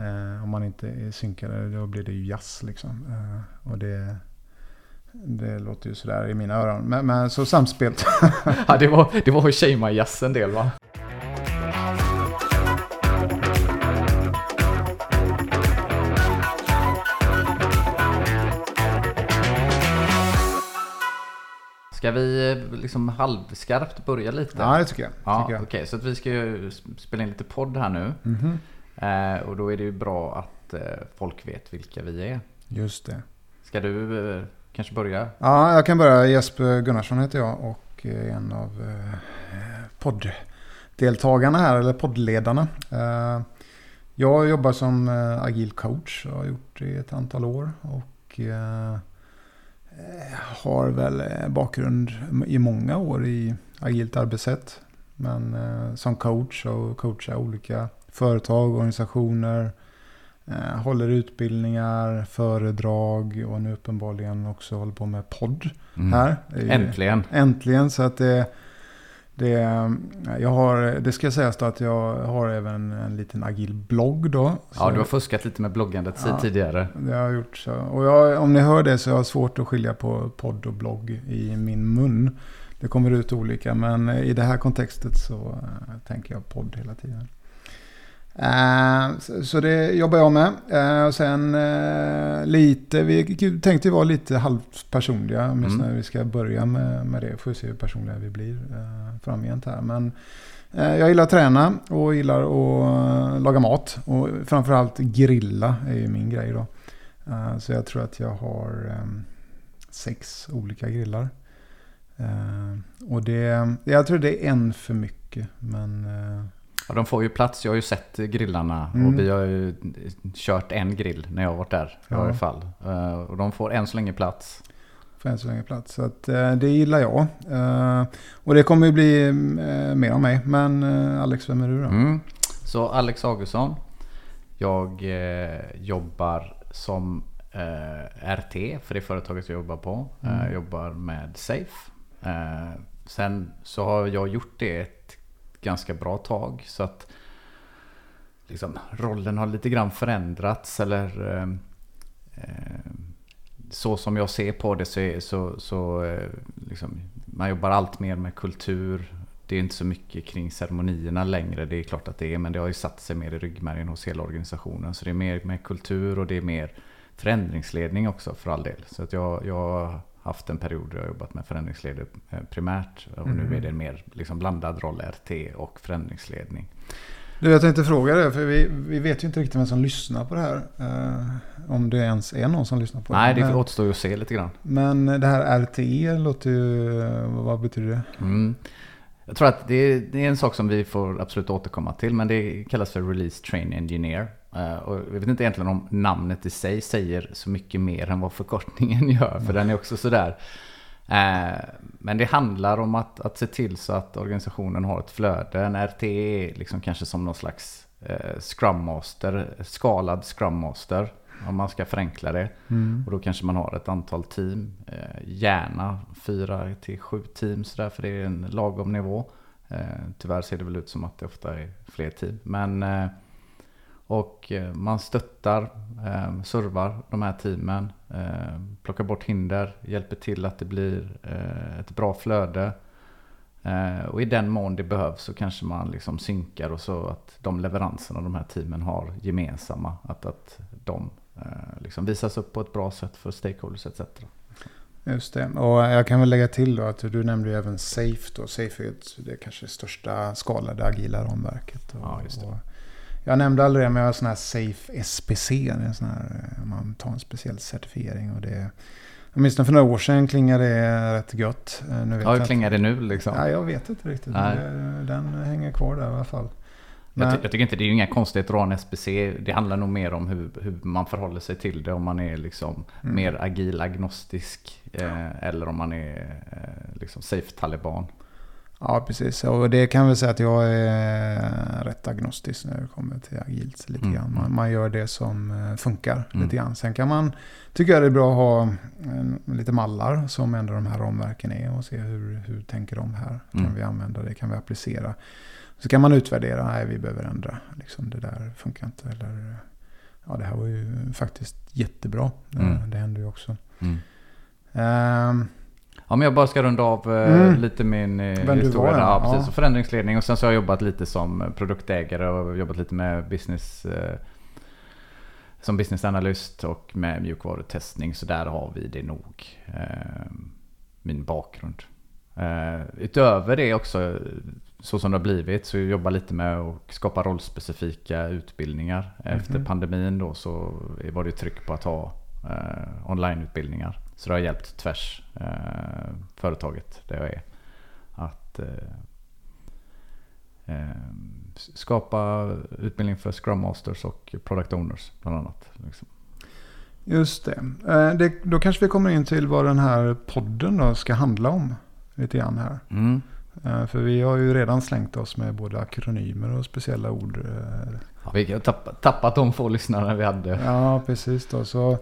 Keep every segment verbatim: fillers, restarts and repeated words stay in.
Eh, om man inte är synkade, då blir det ju jazz liksom. Eh, och det, det låter ju sådär i mina öron. Men, men så samspelt. Ja, det var, det var ju tjejma jazz en del, va? Ska vi liksom halvskarpt börja lite? Ja, det tycker jag. Ja, jag. Okej, okay, så att vi ska ju spela in lite podd här nu. Mm-hmm. Eh, och då är det ju bra att eh, folk vet vilka vi är. Just det. Ska du eh, kanske börja? Ja, jag kan börja. Jesper Gunnarsson heter jag och är en av eh, podddeltagarna här, eller poddledarna. Eh, jag jobbar som eh, agil coach och har gjort det ett antal år och... Eh, har väl bakgrund i många år i agilt arbetssätt, men eh, som coach och coachar olika företag, organisationer, eh, håller utbildningar, föredrag och nu uppenbarligen också håller på med podd här. Mm. Äntligen. Äntligen, så att det, det jag har, det ska sägas då att jag har även en liten agil blogg då. Så ja, du har fuskat lite med bloggandet ja, tidigare. Det har jag gjort så. Och jag, om ni hör det så är det svårt att skilja på podd och blogg i min mun. Det kommer ut olika, men i det här kontextet så äh, tänker jag podd hela tiden. Äh, så, så det jobbar jag med. Äh, och sen äh, lite, vi tänkte vara lite halvt personliga, men mm. när vi ska börja med, med det får vi se hur personliga vi blir äh, framgent här. Men äh, jag gillar att träna och gillar att äh, laga mat och framförallt grilla är ju min grej då. Äh, så jag tror att jag har äh, sex olika grillar. Äh, och det, jag tror det är en för mycket, men... Äh, Ja, de får ju plats. Jag har ju sett grillarna mm. och vi har ju kört en grill när jag har varit där ja. i alla fall. Uh, och de får än så länge plats. Får än så länge plats. Så att, uh, det gillar jag. Uh, och det kommer ju bli uh, mer om mig. Men uh, Alex, vem är du då? Mm. Så Alex Augustsson. Jag uh, jobbar som uh, R T för det företaget jag jobbar på. Jag mm. uh, jobbar med SAFE. Uh, sen så har jag gjort det ett ganska bra tag, så att liksom, rollen har lite grann förändrats, eller eh, så som jag ser på det så, är, så, så eh, liksom, man jobbar allt mer med kultur. Det är inte så mycket kring ceremonierna längre, det är klart att det är, men det har ju satt sig mer i ryggmärgen hos hela organisationen, så det är mer med kultur och det är mer förändringsledning också för all del, så att jag, jag haft en period där jag jobbat med förändringsledare primärt och mm. nu är det en mer liksom blandad roll R T och förändringsledning. Du, jag tänkte fråga det, för vi, vi vet ju inte riktigt vem som lyssnar på det här. Eh, om det ens är någon som lyssnar på det. Nej, det men, återstår ju att se lite grann. Men det här R T låter ju, vad betyder det? Mm. Jag tror att det är, det är en sak som vi får absolut återkomma till, men det kallas för Release Train Engineer. Uh, och jag vet inte egentligen om namnet i sig säger så mycket mer än vad förkortningen gör, för mm. den är också sådär. Uh, men det handlar om att, att se till så att organisationen har ett flöde. En R T är liksom kanske som någon slags uh, Scrum Master, skalad Scrum Master, om man ska förenkla det. Mm. Och då kanske man har ett antal team, uh, gärna fyra till sju team sådär, för det är en lagom nivå. Uh, tyvärr ser det väl ut som att det ofta är fler team, men... Uh, Och man stöttar, eh, servar de här teamen, eh, plockar bort hinder, hjälper till att det blir eh, ett bra flöde. Eh, och i den mån det behövs så kanske man liksom synkar, och så att de leveranserna de här teamen har gemensamma, att, att de eh, liksom visas upp på ett bra sätt för stakeholders et cetera. Just det. Och jag kan väl lägga till då att du nämnde ju även SAFE då. SAFE är ett, det är kanske största skalade agila ramverket. Och, ja, just det. Och jag nämnde aldrig det, men jag har sån här SAFE S P C, det är en sån här, man tar en speciell certifiering, och det, åtminstone för några år sedan klingade det rätt gött. Nu vet ja, hur klingar det nu liksom? Ja, jag vet inte riktigt. Nej. Den hänger kvar där i alla fall. Men, jag, ty- jag tycker inte, det är ju inga konstigheter att ha en S P C, det handlar nog mer om hur, hur man förhåller sig till det, om man är liksom mm. mer agil agnostisk eh, ja. eller om man är eh, liksom SAFE taliban. Ja, precis. Och det kan väl säga att jag är rätt agnostisk när det kommer till agilt lite mm. grann. Man, man gör det som funkar mm. lite grann. Sen kan man, tycker jag det är bra att ha en, lite mallar som ändå de här ramverken är, och se hur, hur tänker de här. Kan mm. vi använda det? Kan vi applicera? Så kan man utvärdera, nej vi behöver ändra. Liksom, det där funkar inte. Eller ja, det här var ju faktiskt jättebra. Mm. Det hände ju också. Mm. Um, ja, men jag bara ska runda av mm. lite min historia. Där. Ja, precis. Ja. Förändringsledning, och sen så har jag jobbat lite som produktägare och jobbat lite med business eh, som businessanalyst och med mjukvarutestning, så där har vi det nog, eh, min bakgrund. Eh, utöver det också, så som det har blivit, så jag jobbar lite med att skapa rollspecifika utbildningar. Mm-hmm. Efter pandemin då så var det tryck på att ha eh, onlineutbildningar. Så det har hjälpt tvärs eh, företaget där jag är att eh, eh, skapa utbildning för Scrum Masters och Product Owners bland annat. Liksom. Just det. Eh, det. Då kanske vi kommer in till vad den här podden då ska handla om lite grann här. Mm. Eh, för vi har ju redan slängt oss med både akronymer och speciella ord. Eh. Ja, vi har tappat, tappat de få lyssnare vi hade. Ja, precis då. Så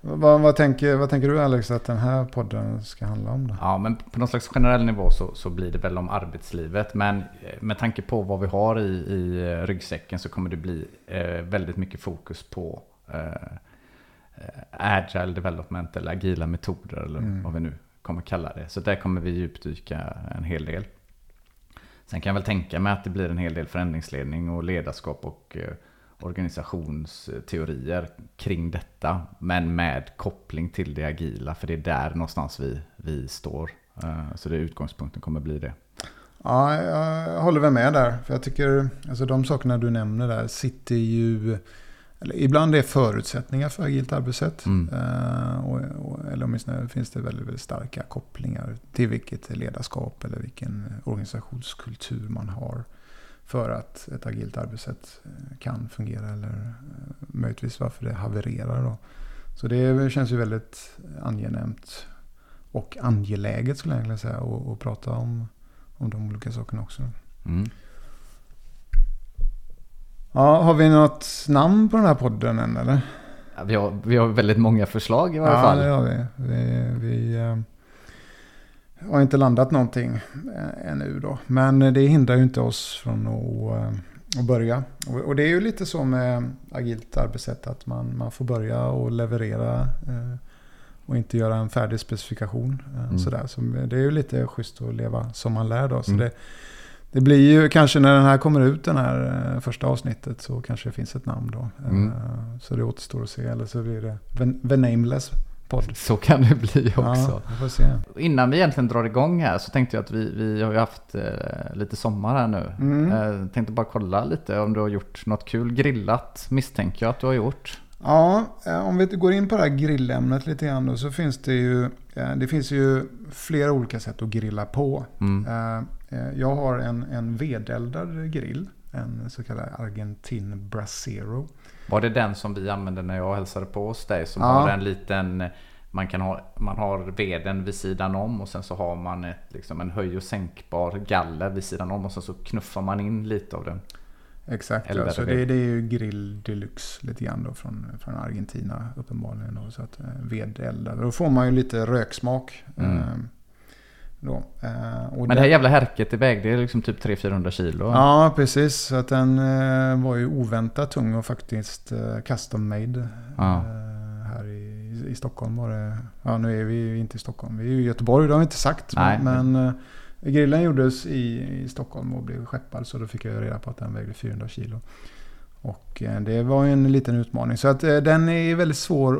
Vad, vad, tänker, vad tänker du, Alex, att den här podden ska handla om då? Ja, men på någon slags generell nivå så, så blir det väl om arbetslivet. Men med tanke på vad vi har i, i ryggsäcken så kommer det bli eh, väldigt mycket fokus på eh, agile development eller agila metoder eller mm. vad vi nu kommer kalla det. Så där kommer vi djupdyka en hel del. Sen kan jag väl tänka mig att det blir en hel del förändringsledning och ledarskap och eh, organisationsteorier kring detta, men med koppling till det agila, för det är där någonstans vi, vi står. Så det utgångspunkten kommer bli det. Ja, jag håller väl med där, för jag tycker alltså de sakerna du nämner där sitter ju, eller ibland är förutsättningar för agilt arbetssätt. Mm. Och, och, eller åtminstone finns det väldigt, väldigt starka kopplingar till vilket ledarskap eller vilken organisationskultur man har för att ett agilt arbetssätt kan fungera, eller möjligtvis varför det havererar då. Så det känns ju väldigt angenämt och angeläget, skulle jag egentligen säga, att, att prata om, om de olika sakerna också. Mm. Ja, har vi något namn på den här podden än, eller? Ja, vi, har, vi har väldigt många förslag i varje ja, fall. Ja, det har vi. vi, vi har inte landat någonting ännu då. Men det hindrar ju inte oss från att, att börja. Och det är ju lite så med agilt arbetssätt att man, man får börja och leverera och inte göra en färdig specifikation. Mm. Sådär. Så det är ju lite schysst att leva som man lär då. Så mm. det, det blir ju kanske när den här kommer ut, den här första avsnittet, så kanske det finns ett namn då. Mm. Så det återstår att se. Eller så blir det The Nameless Podd. Så kan det bli också. Ja, får se. Innan vi egentligen drar igång här så tänkte jag att vi, vi har ju haft eh, lite sommar här nu. Mm. Eh, tänkte bara kolla lite om du har gjort något kul. Grillat misstänker jag att du har gjort. Ja, eh, om vi går in på det här grillämnet lite grann då, så finns det ju, eh, det finns ju flera olika sätt att grilla på. Mm. Eh, jag har en, en vedeldad grill, en så kallad Argentin Bracero. Var det den som vi använde när jag hälsade på oss dig, som ja. Har en liten, man kan ha, man har veden vid sidan om och sen så har man ett, liksom en höj- och sänkbar galler vid sidan om och sen så knuffar man in lite av den. Exakt, ja, så det, det är ju grill deluxe lite grann då från, från Argentina uppenbarligen då, så att vedeldade. Då får man ju lite röksmak. Mm. Ehm. Då. Och men det, det här jävla härket i väg, det är liksom typ tre hundra till fyrahundra kilo. Ja, precis. Så att den var ju oväntat tung och faktiskt custom made. Ja. Här i, i Stockholm var det. Ja, nu är vi ju inte i Stockholm. Vi är ju i Göteborg, det har vi inte sagt. Nej. Men grillen gjordes i, i Stockholm och blev skeppad, så då fick jag reda på att den vägde fyrahundra kilo. Och det var en liten utmaning. Så att den är väldigt svår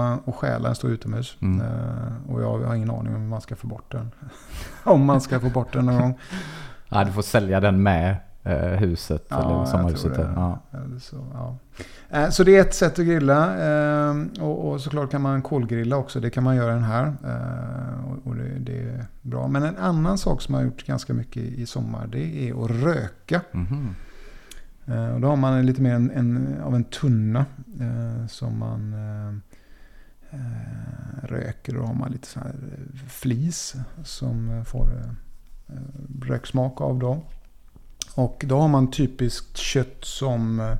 att, att stjäla, att stå utomhus. Mm. Och jag har ingen aning om hur man ska få bort den. Om man ska få bort den någon gång. Ja, du får sälja den med huset. Ja, eller sommarhuset. Ja. Så, ja. Så det är ett sätt att grilla. Och såklart kan man kolgrilla också. Det kan man göra den här. Och det är bra. Men en annan sak som jag har gjort ganska mycket i sommar, det är att röka. Mm. Och då har man lite mer en, en, av en tunna eh, som man eh, röker, och har man lite så här flis som får eh, röksmak av då. Och då har man typiskt kött som,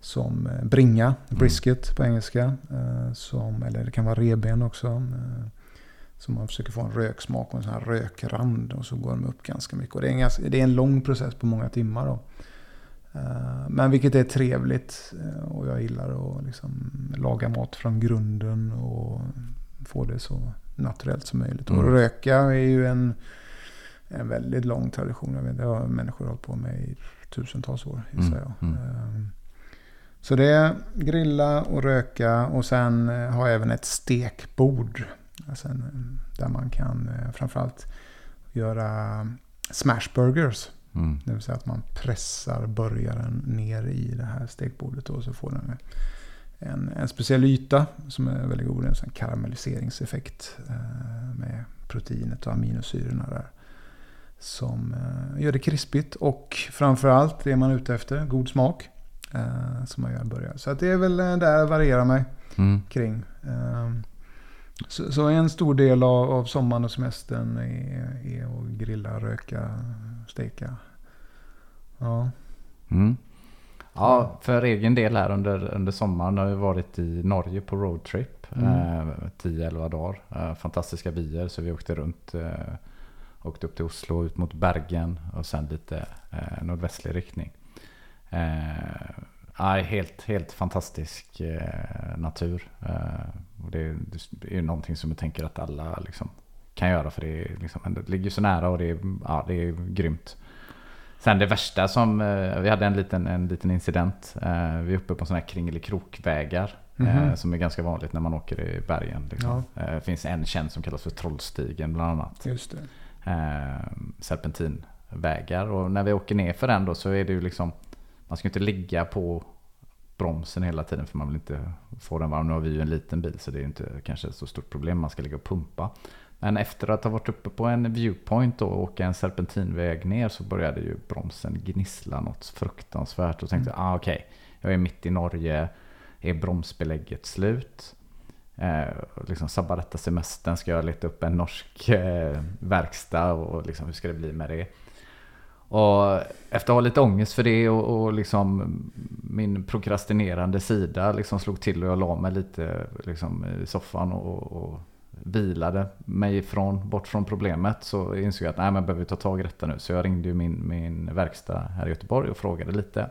som bringa, brisket mm. på engelska, eh, som, eller det kan vara reben också. Eh, som man försöker få en röksmak och en sån här rökrand, och så går de upp ganska mycket. Och det är en, det är en lång process på många timmar då. Men vilket är trevligt, och jag gillar att liksom laga mat från grunden och få det så naturellt som möjligt. Mm. Och röka är ju en, en väldigt lång tradition. Det har människor hållit på med i tusentals år, gissar jag. Mm. Mm. Så det är grilla och röka, och sen har jag även ett stekbord alltså, där man kan framförallt göra smashburgers. Mm. Det vill säga att man pressar burgaren ner i det här stekbordet och så får den en, en speciell yta som är väldigt god, en sån karamelliseringseffekt eh, med proteinet och aminosyrorna där som eh, gör det krispigt, och framförallt det man är ute efter, god smak eh, som man gör burgare. Så att det är väl där jag varierar mig mm. kring. Eh, så, så en stor del av, av sommaren och semestern är, är att grilla, röka, steka. Ja. Mm. Ja, för egen del här under, under sommaren har jag varit i Norge på roadtrip. Mm. Eh, tio elva dagar. Eh, fantastiska vyer, så vi åkte runt. Eh, åkte upp till Oslo, ut mot Bergen och sen lite eh, nordvästlig riktning. Eh, ja, helt, helt fantastisk eh, natur. Eh, och det, det är ju någonting som jag tänker att alla liksom kan göra, för det, liksom, det ligger så nära, och det är, ja, det är grymt. Sen det värsta som, eh, vi hade en liten, en liten incident. Eh, vi är uppe på sådana här kringelikrokvägar mm-hmm. eh, som är ganska vanligt när man åker i bergen. Liksom. Ja. Eh, det finns en känd som kallas för Trollstigen bland annat. Just det. Eh, serpentinvägar, och när vi åker ner för den då, så är det ju liksom, man ska inte ligga på bromsen hela tiden för man vill inte få den varm. Nu har vi ju en liten bil så det är inte kanske ett så stort problem, man ska ligga och pumpa. Men efter att ha varit uppe på en viewpoint och åka en serpentinväg ner, så började ju bromsen gnissla något fruktansvärt. Och tänkte, mm. ah okej, okay, jag är mitt i Norge, är bromsbelägget slut? Eh, liksom sabbar detta semestern, ska jag leta upp en norsk eh, verkstad och liksom, hur ska det bli med det? Och efter att ha lite ångest för det och, och liksom min prokrastinerande sida liksom slog till, och jag la mig lite liksom, i soffan och... och vilade mig ifrån, bort från problemet, så insåg jag att nej, men behöver ta tag i detta nu. Så jag ringde ju min, min verkstad här i Göteborg och frågade lite.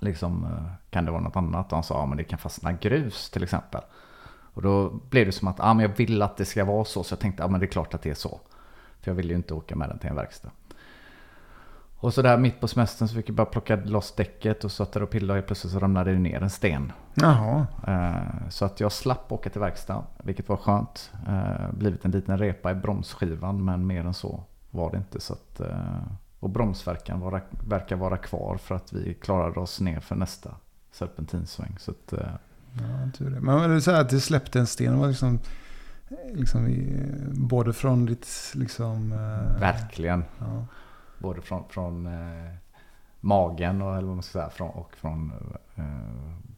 Liksom, kan det vara något annat? Och han sa, ja, men det kan fastna grus till exempel. Och då blev det som att, ja, men jag vill att det ska vara så. Så jag tänkte, ja, men det är klart att det är så. För jag vill ju inte åka med den till en verkstad. Och så där mitt på semestern så fick jag bara plocka loss däcket och satt där och pillade, och plötsligt så ramlade det ner en sten. Jaha. Så att jag slapp åka till verkstad, vilket var skönt. Blivit en liten repa i bromsskivan, men mer än så var det inte. Så att, och bromsverkan var, verkar vara kvar för att vi klarade oss ner för nästa serpentinsväng. Så att, ja, tur det. Men det är så här att du släppte en sten, var liksom... liksom i, både från ditt... Liksom, verkligen. Ja. Både från, från eh, magen och, eller vad man ska säga, från, och från eh,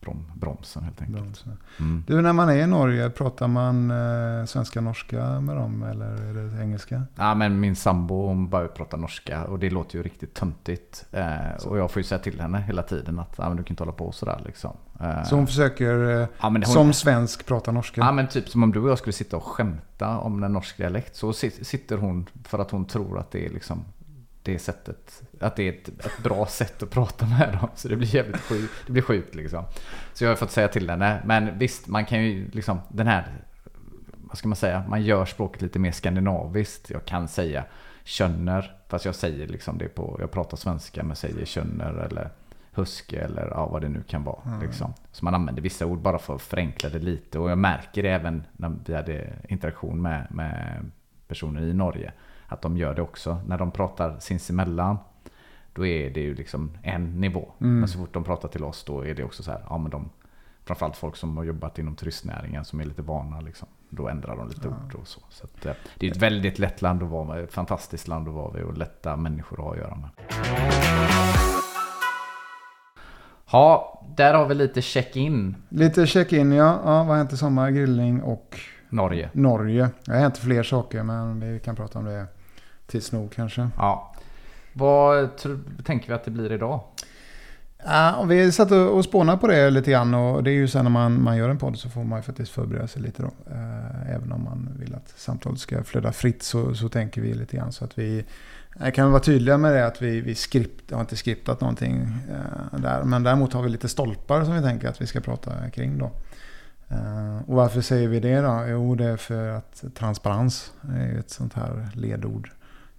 brom, bromsen helt enkelt. Bromsen. Mm. Du, när man är i Norge, pratar man eh, svenska, norska med dem, eller är det engelska? Ja, men min sambo, hon bara pratar norska, och det låter ju riktigt töntigt. Eh, och jag får ju säga till henne hela tiden att ah, men du kan inte hålla på sådär liksom. Eh, så hon försöker eh, ja, hon, som svensk prata norska? Ja, men typ som om du och jag skulle sitta och skämta om den norska dialekt, så sitter hon för att hon tror att det är liksom det sättet, att det är ett, ett bra sätt att prata med dem, så det blir jävligt sjukt, det blir sjukt liksom. Så jag har fått säga till henne, men visst, man kan ju liksom, den här, vad ska man säga, man gör språket lite mer skandinaviskt. Jag kan säga könner, fast jag säger liksom det på, jag pratar svenska men säger könner eller huske eller ja, vad det nu kan vara mm. liksom. Så man använder vissa ord bara för att förenkla det lite, och jag märker det även när vi hade interaktion med, med personer i Norge, att de gör det också. När de pratar sinsemellan, då är det ju liksom en nivå. Mm. Men så fort de pratar till oss, då är det också så här, ja men de, framförallt folk som har jobbat inom turistnäringen som är lite vana liksom, då ändrar de lite ja. ord och så. Så att, det är ett väldigt lätt land att vara med, ett fantastiskt land att vara med, och lätta människor att ha att göra med. Ja, där har vi lite check-in. Lite check-in, ja. ja vad hände sommar, grillning och... Norge. Norge. Jag har hänt fler saker, men vi kan prata om det tills nog kanske. Ja. Vad tror, tänker vi att det blir idag? Ja, vi satt och spånade på det lite grann, och det är ju så när man, man gör en podd så får man ju faktiskt förbereda sig lite då. Även om man vill att samtalet ska flöda fritt så, så tänker vi lite grann så att vi kan vara tydliga med det att vi, vi skript, har inte skriptat någonting där. Men däremot har vi lite stolpar som vi tänker att vi ska prata kring då. Och varför säger vi det då? Jo, det är för att transparens är ett sånt här ledord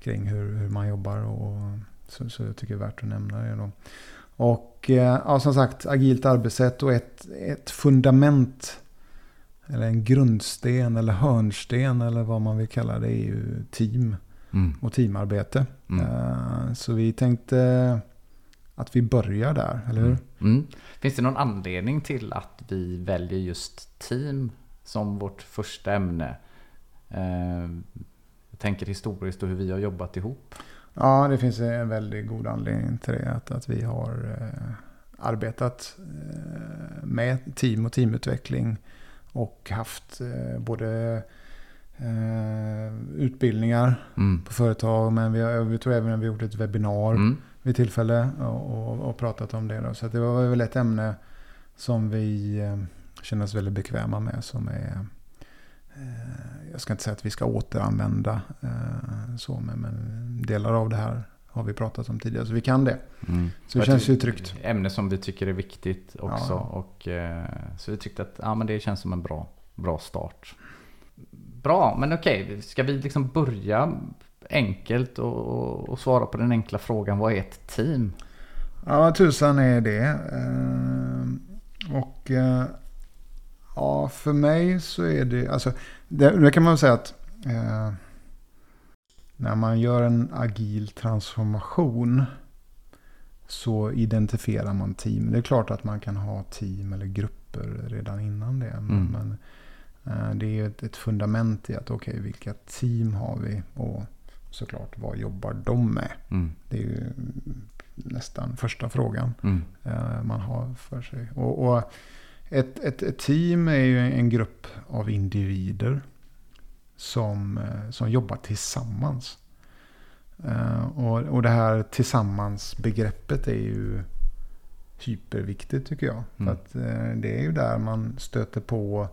kring hur, hur man jobbar, och så, så jag tycker det är värt att nämna det då. Och ja, som sagt, agilt arbetssätt och ett, ett fundament eller en grundsten eller hörnsten eller vad man vill kalla det är ju team mm. och teamarbete. Mm. Så vi tänkte att vi börjar där, eller hur? Mm. Finns det någon anledning till att vi väljer just team som vårt första ämne? Jag tänker historiskt och hur vi har jobbat ihop. Ja, det finns en väldigt god anledning till det, att, att vi har eh, arbetat eh, med team och teamutveckling och haft eh, både eh, utbildningar mm. på företag, men vi, har, vi tror även att vi gjort ett webbinar mm. vid tillfälle och, och, och pratat om det. Då. Så att det var väl ett ämne som vi eh, känner oss väldigt bekväma med, som är... Jag ska inte säga att vi ska återanvända så, men delar av det här har vi pratat om tidigare, så vi kan det. Mm. Så det känns ju tryggt. Ämne som vi tycker är viktigt också. Ja. Och, så vi tyckte att ja, men det känns som en bra, bra start. Bra, men okej. Ska vi liksom börja enkelt och, och svara på den enkla frågan, vad är ett team? Ja, tusan är det. Och... Ja, för mig så är det... Alltså, det, det kan man säga att eh, när man gör en agil transformation så identifierar man team. Det är klart att man kan ha team eller grupper redan innan det. Mm. Men eh, det är ett, ett fundament i att okej, okay, vilka team har vi? Och såklart, vad jobbar de med? Mm. Det är ju nästan första frågan mm. eh, man har för sig. Och... och Ett, ett, ett team är ju en grupp av individer som, som jobbar tillsammans. Uh, och, och det här tillsammans-begreppet är ju hyperviktigt tycker jag. Mm. För att uh, det är ju där man stöter på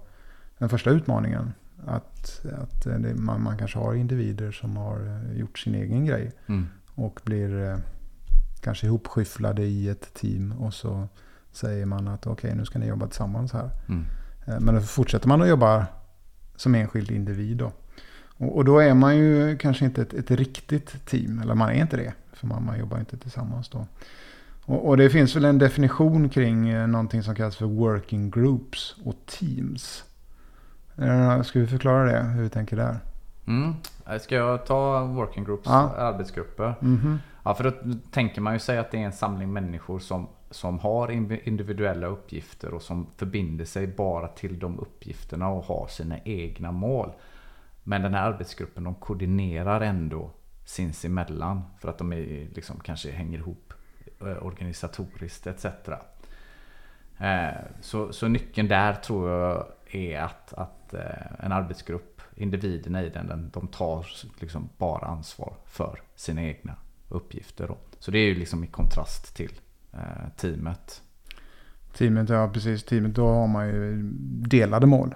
den första utmaningen. Att, att det, man, man kanske har individer som har gjort sin egen grej. Mm. Och blir uh, kanske ihopskyfflade i ett team och så... säger man att okej, okay, nu ska ni jobba tillsammans här. Mm. Men då fortsätter man att jobba som enskild individ då. Och, och då är man ju kanske inte ett, ett riktigt team. Eller man är inte det. För man, man jobbar inte tillsammans då. Och, och det finns väl en definition kring någonting som kallas för working groups och teams. Ska vi förklara det? Hur vi tänker där? Mm. Ska jag ta working groups, ja. arbetsgrupper? Mm-hmm. Ja, för då tänker man ju sig att det är en samling människor som som har individuella uppgifter och som förbinder sig bara till de uppgifterna och har sina egna mål. Men den här arbetsgruppen, de koordinerar ändå sinsemellan för att de är, liksom, kanske hänger ihop organisatoriskt et cetera. Så, så nyckeln där tror jag är att, att en arbetsgrupp, individerna i den, de tar liksom bara ansvar för sina egna uppgifter. Då. Så det är ju liksom i kontrast till teamet. Teamet, ja precis. Teamet, då har man ju delade mål.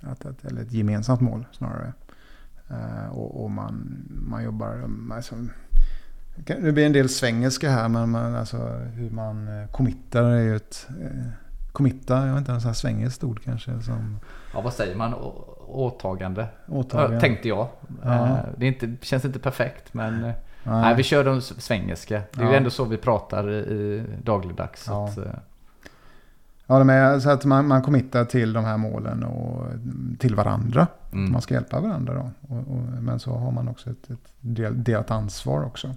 Att, att, eller ett gemensamt mål snarare. Uh, och, och man, man jobbar... Alltså, det blir en del svengelska här, men man, alltså, hur man committar är ju ett... Uh, committa, jag vet inte, en sån här svengelskt ord kanske. Som... Ja, vad säger man? Å- åtagande. Åtagande. Tänkte jag. Uh-huh. Uh, det är inte, känns inte perfekt, men... Nej. Nej, vi kör de svengelska. Det är ja. ju ändå så vi pratar i dagligdags. Ja, att, ja det är så att man, man committar till de här målen och till varandra. Mm. Man ska hjälpa varandra då. Och, och, men så har man också ett, ett del, delat ansvar också.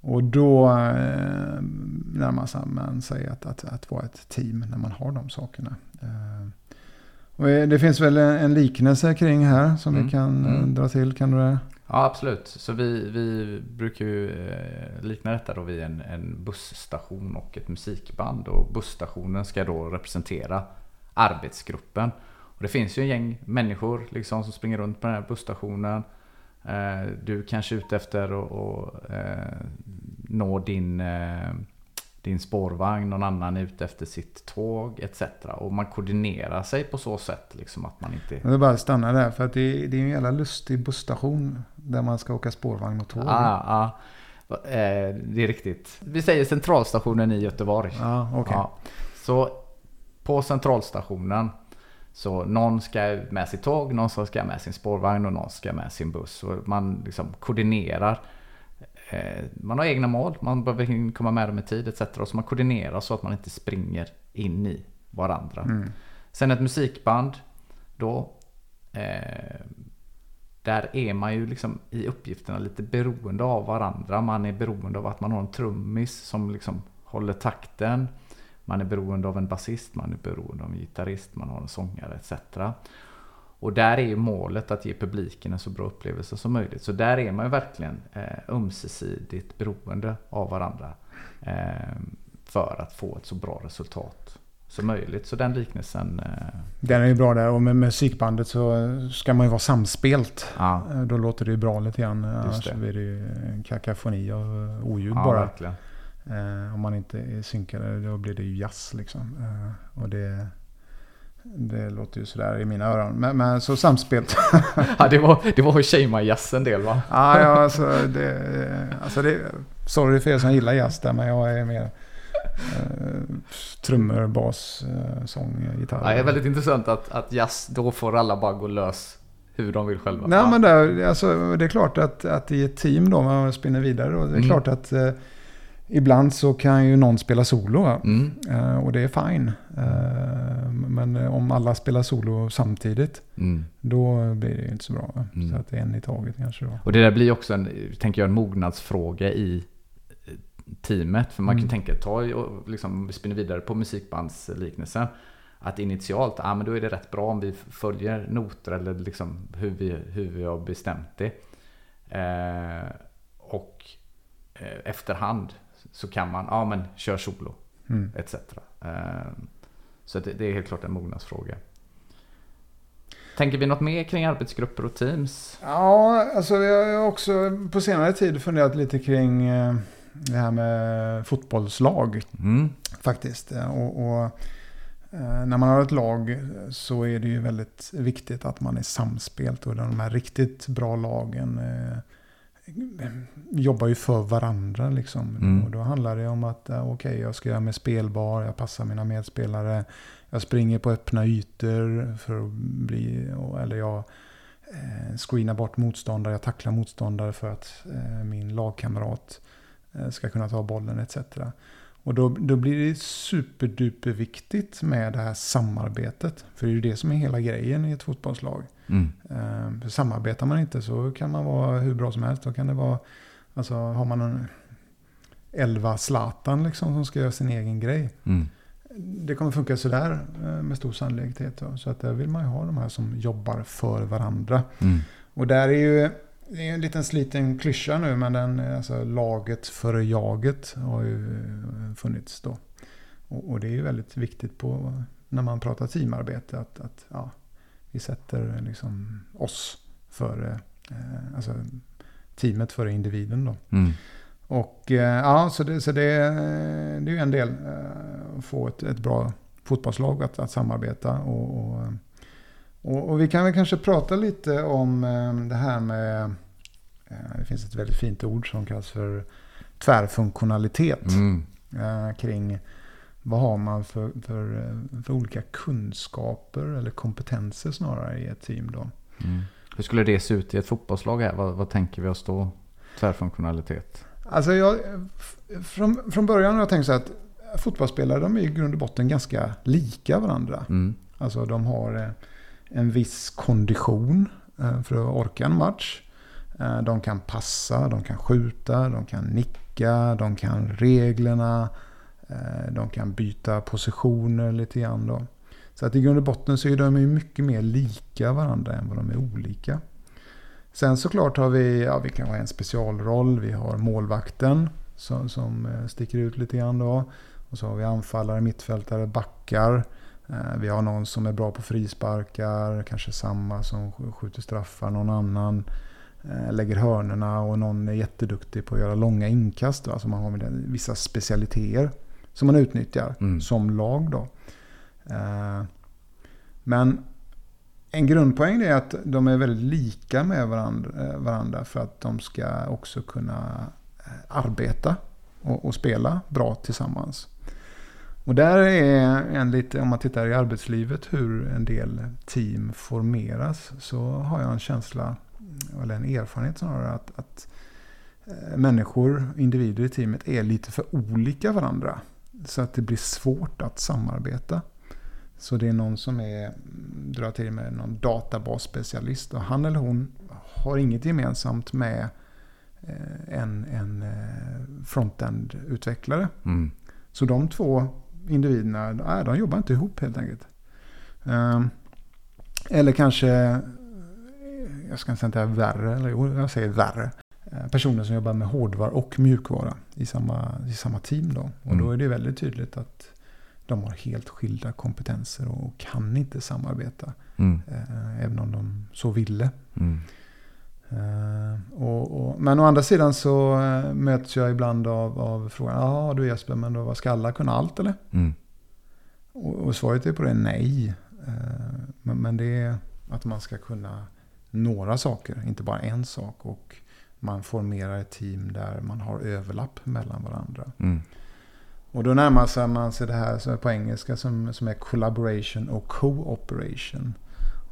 Och då eh, närmar man sig att, att, att vara ett team när man har de sakerna. Eh, och det finns väl en, en liknelse kring här som mm. vi kan mm. dra till, kan du det? Ja, absolut. Så vi, vi brukar ju likna detta då vid en, en busstation och ett musikband. Och busstationen ska då representera arbetsgruppen. Och det finns ju en gäng människor liksom som springer runt på den här busstationen. Du kanske är ute efter att nå din din spårvagn, någon annan är ute efter sitt tåg et cetera. Och man koordinerar sig på så sätt liksom att man inte... Jag vill bara stanna där för att det, det är en jävla lustig busstation där man ska åka spårvagn och tåg. Ah, ah. Eh, det är riktigt. Vi säger centralstationen i Göteborg. Ah, okay. Ja. Så på centralstationen så någon ska med sitt tåg, någon ska med sin spårvagn och någon ska med sin buss. Och man liksom koordinerar. Man har egna mål, man behöver komma med dem i tid et cetera. Så man koordinerar så att man inte springer in i varandra. Mm. Sen ett musikband då, eh, där är man ju liksom i uppgifterna lite beroende av varandra. Man är beroende av att man har en trummis som liksom håller takten. Man är beroende av en basist, man är beroende av en gitarrist, man har en sångare et cetera. Och där är ju målet att ge publiken en så bra upplevelse som möjligt. Så där är man ju verkligen eh, ömsesidigt beroende av varandra eh, för att få ett så bra resultat som möjligt. Så den liknelsen... Eh... Den är ju bra där. Och med musikbandet så ska man ju vara samspelt. Ja. Då låter det ju bra lite grann. Annars blir det ju en kakafoni av oljud ja, bara. Verkligen. Eh, om man inte är synkade då blir det ju jazz liksom. Eh, och det... Det låter ju sådär i mina öron. Men, men så samspelt. Ja, det var det var tjejmajazz en del va? Ja, ja alltså, det, alltså det... Sorry för er som gillar jazz där, men jag är mer eh, trummor, bas, sång, gitarr. Ja, det är väldigt intressant att, att jazz, då får alla bara gå lös hur de vill själva. Nej, men där, alltså, det är klart att, att i ett team då, man spinner vidare. Och det är mm. klart att... Eh, Ibland så kan ju någon spela solo mm. och det är fine. Men om alla spelar solo samtidigt mm. då blir det inte så bra. Mm. Så att det är en i taget kanske då. Och det där blir också en, tänker jag, en mognadsfråga i teamet. För man mm. kan tänka, ta och liksom spinna vidare på musikbandsliknelsen. Att initialt, ah, men då är det rätt bra om vi följer noter eller liksom hur vi, hur vi har bestämt det. Eh, och eh, efterhand så kan man, ja men kör solo mm. et cetera. Så det, det är helt klart en mognadsfråga. Tänker vi något mer kring arbetsgrupper och teams? Ja, alltså jag har också på senare tid funderat lite kring det här med fotbollslag mm. faktiskt. Och, och när man har ett lag så är det ju väldigt viktigt att man är samspelt och de här riktigt bra lagen jobbar ju för varandra liksom. Mm. Och då handlar det om att okej, okay, jag ska göra mig spelbar, jag passar mina medspelare, jag springer på öppna ytor för att bli, eller jag eh, screenar bort motståndare, jag tacklar motståndare för att eh, min lagkamrat eh, ska kunna ta bollen et cetera. Och då, då blir det superduperviktigt med det här samarbetet. För det är ju det som är hela grejen i ett fotbollslag. Mm. Ehm, för samarbetar man inte så kan man vara hur bra som helst. Då kan det vara, alltså har man en elva Zlatan liksom som ska göra sin egen grej. Mm. Det kommer funka sådär med stor sannolikhet. Då. Så att där vill man ju ha de här som jobbar för varandra. Mm. Och där är ju... Det är en liten sliten klyscha nu, men den, alltså, laget före jaget har ju funnits då. Och, och det är ju väldigt viktigt på, när man pratar teamarbete att, att ja, vi sätter liksom oss före, eh, alltså teamet före individen då. Mm. Och eh, ja, så, det, så det, det är ju en del eh, att få ett, ett bra fotbollslag att, att samarbeta och, och Och, och vi kan väl kanske prata lite om eh, det här med, eh, det finns ett väldigt fint ord som kallas för tvärfunktionalitet mm. eh, kring vad har man för, för, för olika kunskaper eller kompetenser snarare i ett team då. Mm. Hur skulle det se ut i ett fotbollslag här? Vad, vad tänker vi oss då? Tvärfunktionalitet? Alltså jag, från, från början har jag tänkt så att fotbollsspelare de är i grund och botten ganska lika varandra. Mm. Alltså de har... Eh, en viss kondition för att orka en match. De kan passa, de kan skjuta, de kan nicka, de kan reglerna, de kan byta positioner lite grann då. Så att i grund och botten så är de ju mycket mer lika varandra än vad de är olika. Sen såklart har vi, ja vi kan ha en specialroll, vi har målvakten som, som sticker ut lite grann då. Och så har vi anfallare, mittfältare, backar. Vi har någon som är bra på frisparkar, kanske samma som skjuter straffar, någon annan lägger hörnorna och någon är jätteduktig på att göra långa inkast. Alltså man har vissa specialiteter. som man utnyttjar mm. som lag då. Eh, men en grundpoäng är att de är väldigt lika med varandra, varandra för att de ska också kunna arbeta och, och spela bra tillsammans. Och där är en lite, om man tittar i arbetslivet hur en del team formeras, så har jag en känsla eller en erfarenhet snarare att, att människor, individer i teamet är lite för olika varandra så att det blir svårt att samarbeta. Så det är någon som är, drar till med någon databasspecialist och han eller hon har inget gemensamt med en, en frontend-utvecklare. Mm. Så de två individerna, nej, de jobbar inte ihop helt enkelt. Eller kanske, jag ska inte säga värre, eller jo, jag säger värre. Personer som jobbar med hårdvara och mjukvara i samma, i samma team då. Och då är det väldigt tydligt att de har helt skilda kompetenser och kan inte samarbeta. Mm. Eh, även om de så ville. Mm. Eh, och, och, men å andra sidan så eh, möts jag ibland av, av frågan, ja ah, du Jesper, men då ska alla kunna allt eller? Mm. Och, och svaret är på det nej. Eh, men, men det är att man ska kunna några saker, inte bara en sak. Och man formerar ett team där man har överlapp mellan varandra. Mm. Och då närmar man sig det här som är på engelska som, som är collaboration och cooperation.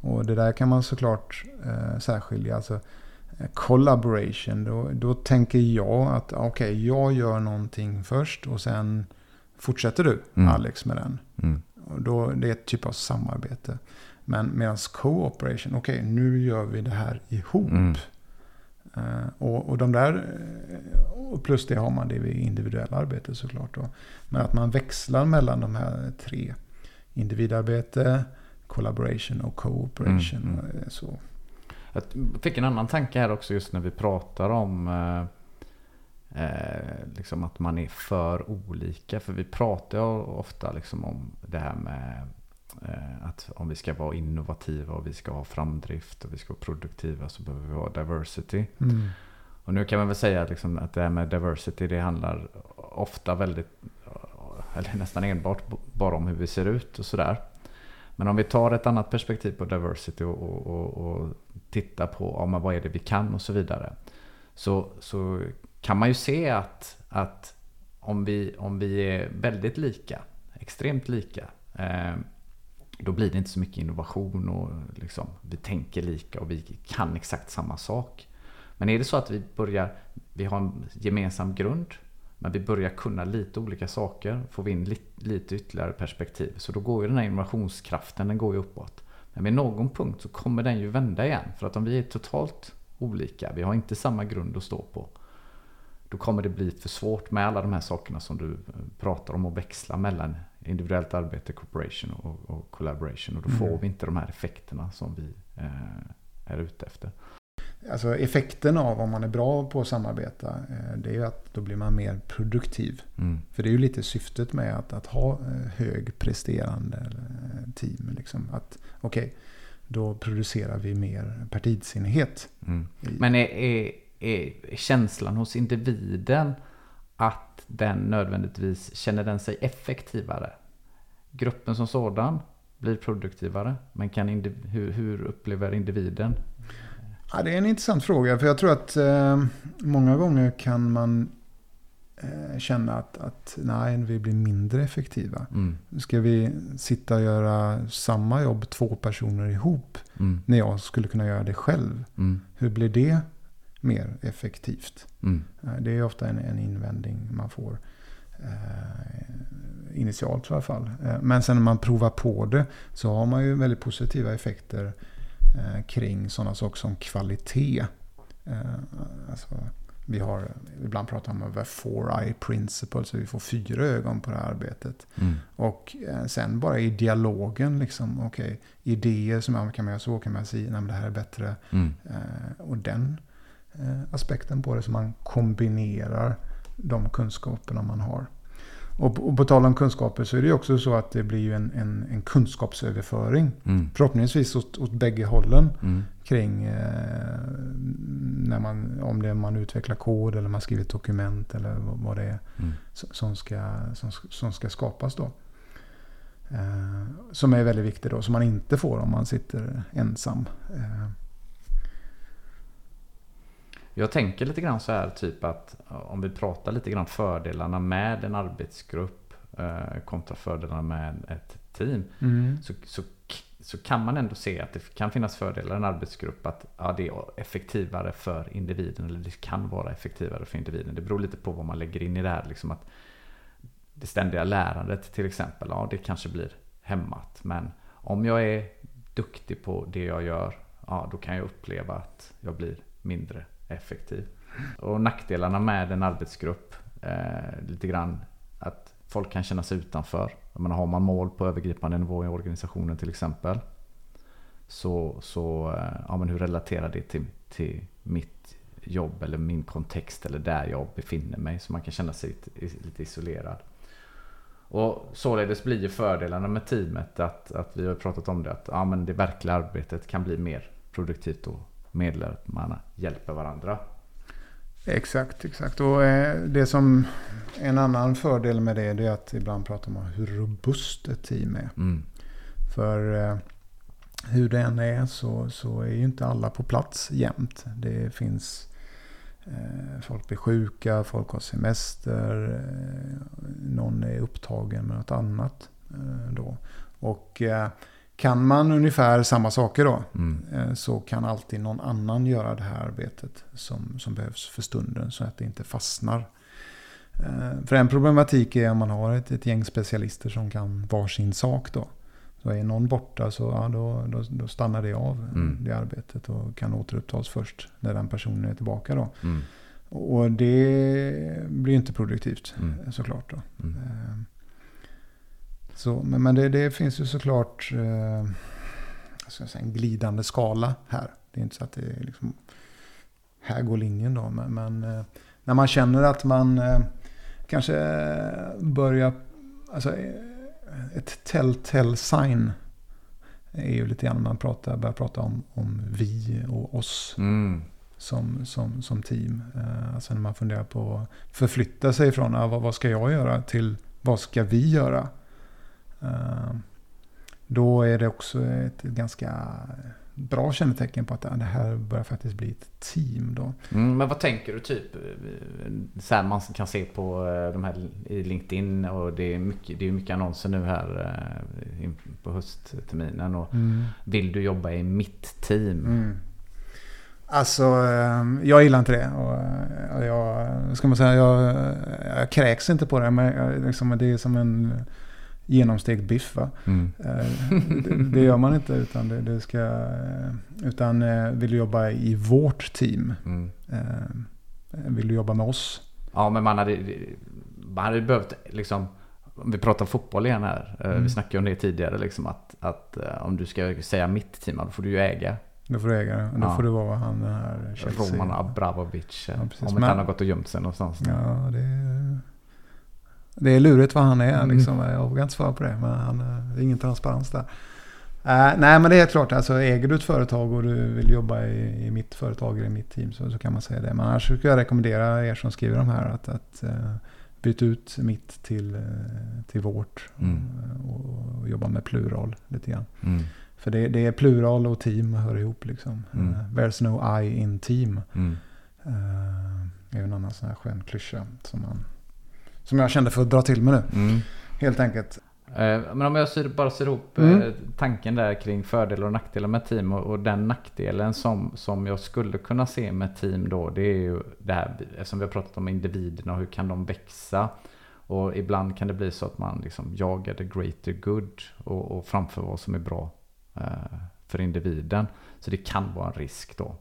Och det där kan man såklart eh, särskilja. Alltså, eh, collaboration, då, då tänker jag att okej, okay, jag gör någonting först och sen fortsätter du, mm. Alex, med den. Mm. Och då, det är ett typ av samarbete. Men medan cooperation, okej, okay, nu gör vi det här ihop. Mm. Uh, och, och de där och plus det har man det vid individuella arbete såklart då. Men att man växlar mellan de här tre, individarbete, collaboration och cooperation. Mm, mm. Så. Jag fick en annan tanke här också just när vi pratar om eh, liksom att man är för olika, för vi pratar ofta liksom om det här med att om vi ska vara innovativa och vi ska ha framdrift och vi ska vara produktiva så behöver vi ha diversity. Mm. Och nu kan man väl säga liksom att det här med diversity, det handlar ofta väldigt eller nästan enbart bara om hur vi ser ut och sådär. Men om vi tar ett annat perspektiv på diversity och, och, och, och tittar på ja, men vad är det vi kan och så vidare, så, så kan man ju se att, att om, vi, om vi är väldigt lika, extremt lika, eh, då blir det inte så mycket innovation och liksom, vi tänker lika och vi kan exakt samma sak. Men är det så att vi börjar, vi har en gemensam grund, men vi börjar kunna lite olika saker, får vi in lite, lite ytterligare perspektiv. Så då går ju den här innovationskraften, den går ju uppåt. Men vid någon punkt så kommer den ju vända igen. För att om vi är totalt olika, vi har inte samma grund att stå på, då kommer det bli för svårt med alla de här sakerna som du pratar om att växla mellan individuellt arbete, cooperation och, och collaboration, och då får mm. vi inte de här effekterna som vi eh, är ute efter. Alltså effekten av om man är bra på att samarbeta, eh, det är ju att då blir man mer produktiv. Mm. För det är ju lite syftet med att, att ha högpresterande team. Liksom. Att okej, okay, då producerar vi mer partidsinnighet. Mm. Men är, är, är känslan hos individen att den nödvändigtvis känner den sig effektivare? Gruppen som sådan blir produktivare, men kan indiv- hur, hur upplever individen? Ja, det är en intressant fråga, för jag tror att eh, många gånger kan man eh, känna att, att nej, vi blir mindre effektiva. Mm. Ska vi sitta och göra samma jobb två personer ihop mm. när jag skulle kunna göra det själv? Mm. Hur blir det mer effektivt? Mm. Det är ofta en, en invändning man får eh, initialt i alla fall. Eh, men sen när man provar på det så har man ju väldigt positiva effekter eh, kring sådana saker som kvalitet. Eh, alltså, vi har ibland pratar om över four eye principle, så vi får fyra ögon på det här arbetet. Mm. Och eh, sen bara i dialogen liksom, okej, okay, idéer som man kan man göra så, kan man säga, nej men det här är bättre. Mm. Eh, och den aspekten på det som man kombinerar de kunskaperna man har. Och på, och på tal om kunskaper så är det ju också så att det blir ju en, en, en kunskapsöverföring. Mm. Förhoppningsvis åt, åt bägge hållen mm. kring eh, när man, om det, man utvecklar kod eller man skriver ett dokument eller vad, vad det är mm. som, ska, som, som ska skapas då. Eh, som är väldigt viktigt då, som man inte får om man sitter ensam. Eh. Jag tänker lite grann så här typ att om vi pratar lite grann fördelarna med en arbetsgrupp eh, kontra fördelarna med ett team mm. så, så, så kan man ändå se att det kan finnas fördelar i en arbetsgrupp att ja, det är effektivare för individen eller det kan vara effektivare för individen. Det beror lite på vad man lägger in i det här. Liksom att det ständiga lärandet till exempel, ja, det kanske blir hämmat, men om jag är duktig på det jag gör, ja, då kan jag uppleva att jag blir mindre effektiv. Och nackdelarna med en arbetsgrupp eh, lite grann att folk kan känna sig utanför. Jag menar, har man mål på övergripande nivå i organisationen till exempel så, så eh, ja, men hur relaterar det till, till mitt jobb eller min kontext eller där jag befinner mig, så man kan känna sig lite, lite isolerad. Och således blir ju fördelarna med teamet att, att vi har pratat om det att ja, men det verkliga arbetet kan bli mer produktivt och medlemmarna hjälper varandra. Exakt, exakt. Och det som en annan fördel med det, det är att ibland pratar man om hur robust ett team är. Mm. För hur det än är så, så är ju inte alla på plats jämt. Det finns eh, folk blir sjuka, folk har semester, eh, någon är upptagen med något annat. Eh, då. Och eh, kan man ungefär samma saker då mm. så kan alltid någon annan göra det här arbetet som, som behövs för stunden så att det inte fastnar. För en problematik är om man har ett, ett gäng specialister som kan varsin sak då. Så är någon borta så ja, då, då, då stannar det av mm. det arbetet och kan återupptas först när den personen är tillbaka då. Mm. Och det blir inte produktivt mm. såklart då. Mm. Så, men men det, det finns ju såklart eh, ska jag säga, en glidande skala här. Det är inte så att det är liksom, här går linjen då. Men, men eh, när man känner att man eh, kanske börjar, alltså ett telltale sign är ju lite grann när man pratar, börjar prata om, om vi och oss mm. som, som, som team. Eh, alltså när man funderar på att förflytta sig från ah, vad, vad ska jag göra till vad ska vi göra? Då är det också ett ganska bra kännetecken på att det här börjar faktiskt bli ett team då. Mm, men vad tänker du typ så här, man kan se på de här i LinkedIn och det är mycket, det är mycket annonser nu här på höstterminen och mm. vill du jobba i mitt team? Mm. Alltså, jag gillar inte det. Och jag, ska man säga, jag, jag kräks inte på det, men liksom, det är som en genomstekt biff va? Mm. Det, det gör man inte utan det, det ska utan vill du jobba i vårt team mm. vill du jobba med oss? Ja, men man hade, man hade behövt liksom, vi pratar fotboll igen här mm. vi snackade om det tidigare liksom, att, att om du ska säga mitt team då får du ju äga. Då får du äga det. Då ja. får du vara han den här Chelsea. Roman Abramovich ja, om inte men, han har gått och gömt sig någonstans. Ja, det är Det är lurigt vad han är. Liksom. Mm. Jag vågar inte svara på det. Men han, det är ingen transparens där. Uh, nej, men det är klart. Alltså, äger du ett företag och du vill jobba i, i mitt företag eller i mitt team så, så kan man säga det. Men annars skulle jag rekommendera er som skriver de här att, att uh, byta ut mitt till, uh, till vårt. Mm. Och, och jobba med plural lite grann. Mm. För det, det är plural och team hör ihop. Liksom. Mm. Uh, there's no I in team. Mm. Uh, det är en annan sån här skön klyscha som man... Som jag kände för att dra till mig nu. Mm. Helt enkelt. Men om jag syr, bara syr ihop mm. tanken där kring fördelar och nackdelar med team. Och, och den nackdelen som, som jag skulle kunna se med team då. Det är ju det här som vi har pratat om individerna. Hur kan de växa? Och ibland kan det bli så att man liksom jagar the greater good. Och, och framför vad som är bra eh, för individen. Så det kan vara en risk då.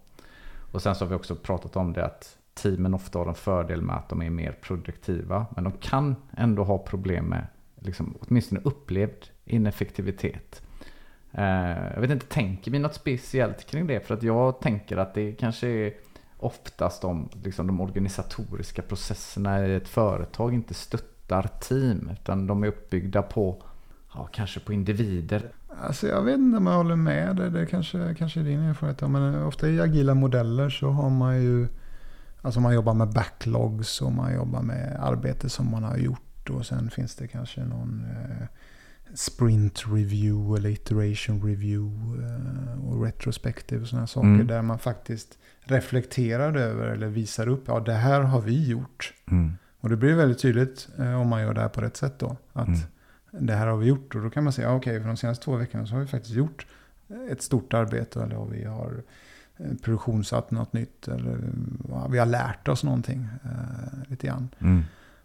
Och sen så har vi också pratat om det att teamen ofta har en fördel med att de är mer produktiva, men de kan ändå ha problem med liksom, åtminstone upplevd ineffektivitet. Eh, jag vet inte, tänker vi något speciellt kring det? För att jag tänker att det kanske är oftast de, liksom, de organisatoriska processerna i ett företag inte stöttar team, utan de är uppbyggda på, ja, kanske på individer. Alltså jag vet inte om jag håller med, det är kanske, kanske är din erfarenhet, men ofta i agila modeller så har man ju, alltså man jobbar med backlogs och man jobbar med arbete som man har gjort, och sen finns det kanske någon eh, sprint review eller iteration review eh, och retrospektiv och sådana saker mm. där man faktiskt reflekterar över eller visar upp, ja det här har vi gjort. Mm. Och det blir väldigt tydligt eh, om man gör det här på rätt sätt då, att mm. det här har vi gjort, och då kan man säga, okej, okay, för de senaste två veckorna så har vi faktiskt gjort ett stort arbete, eller vi har produktionssatt något nytt, eller vi har lärt oss någonting eh, lite grann. Mm.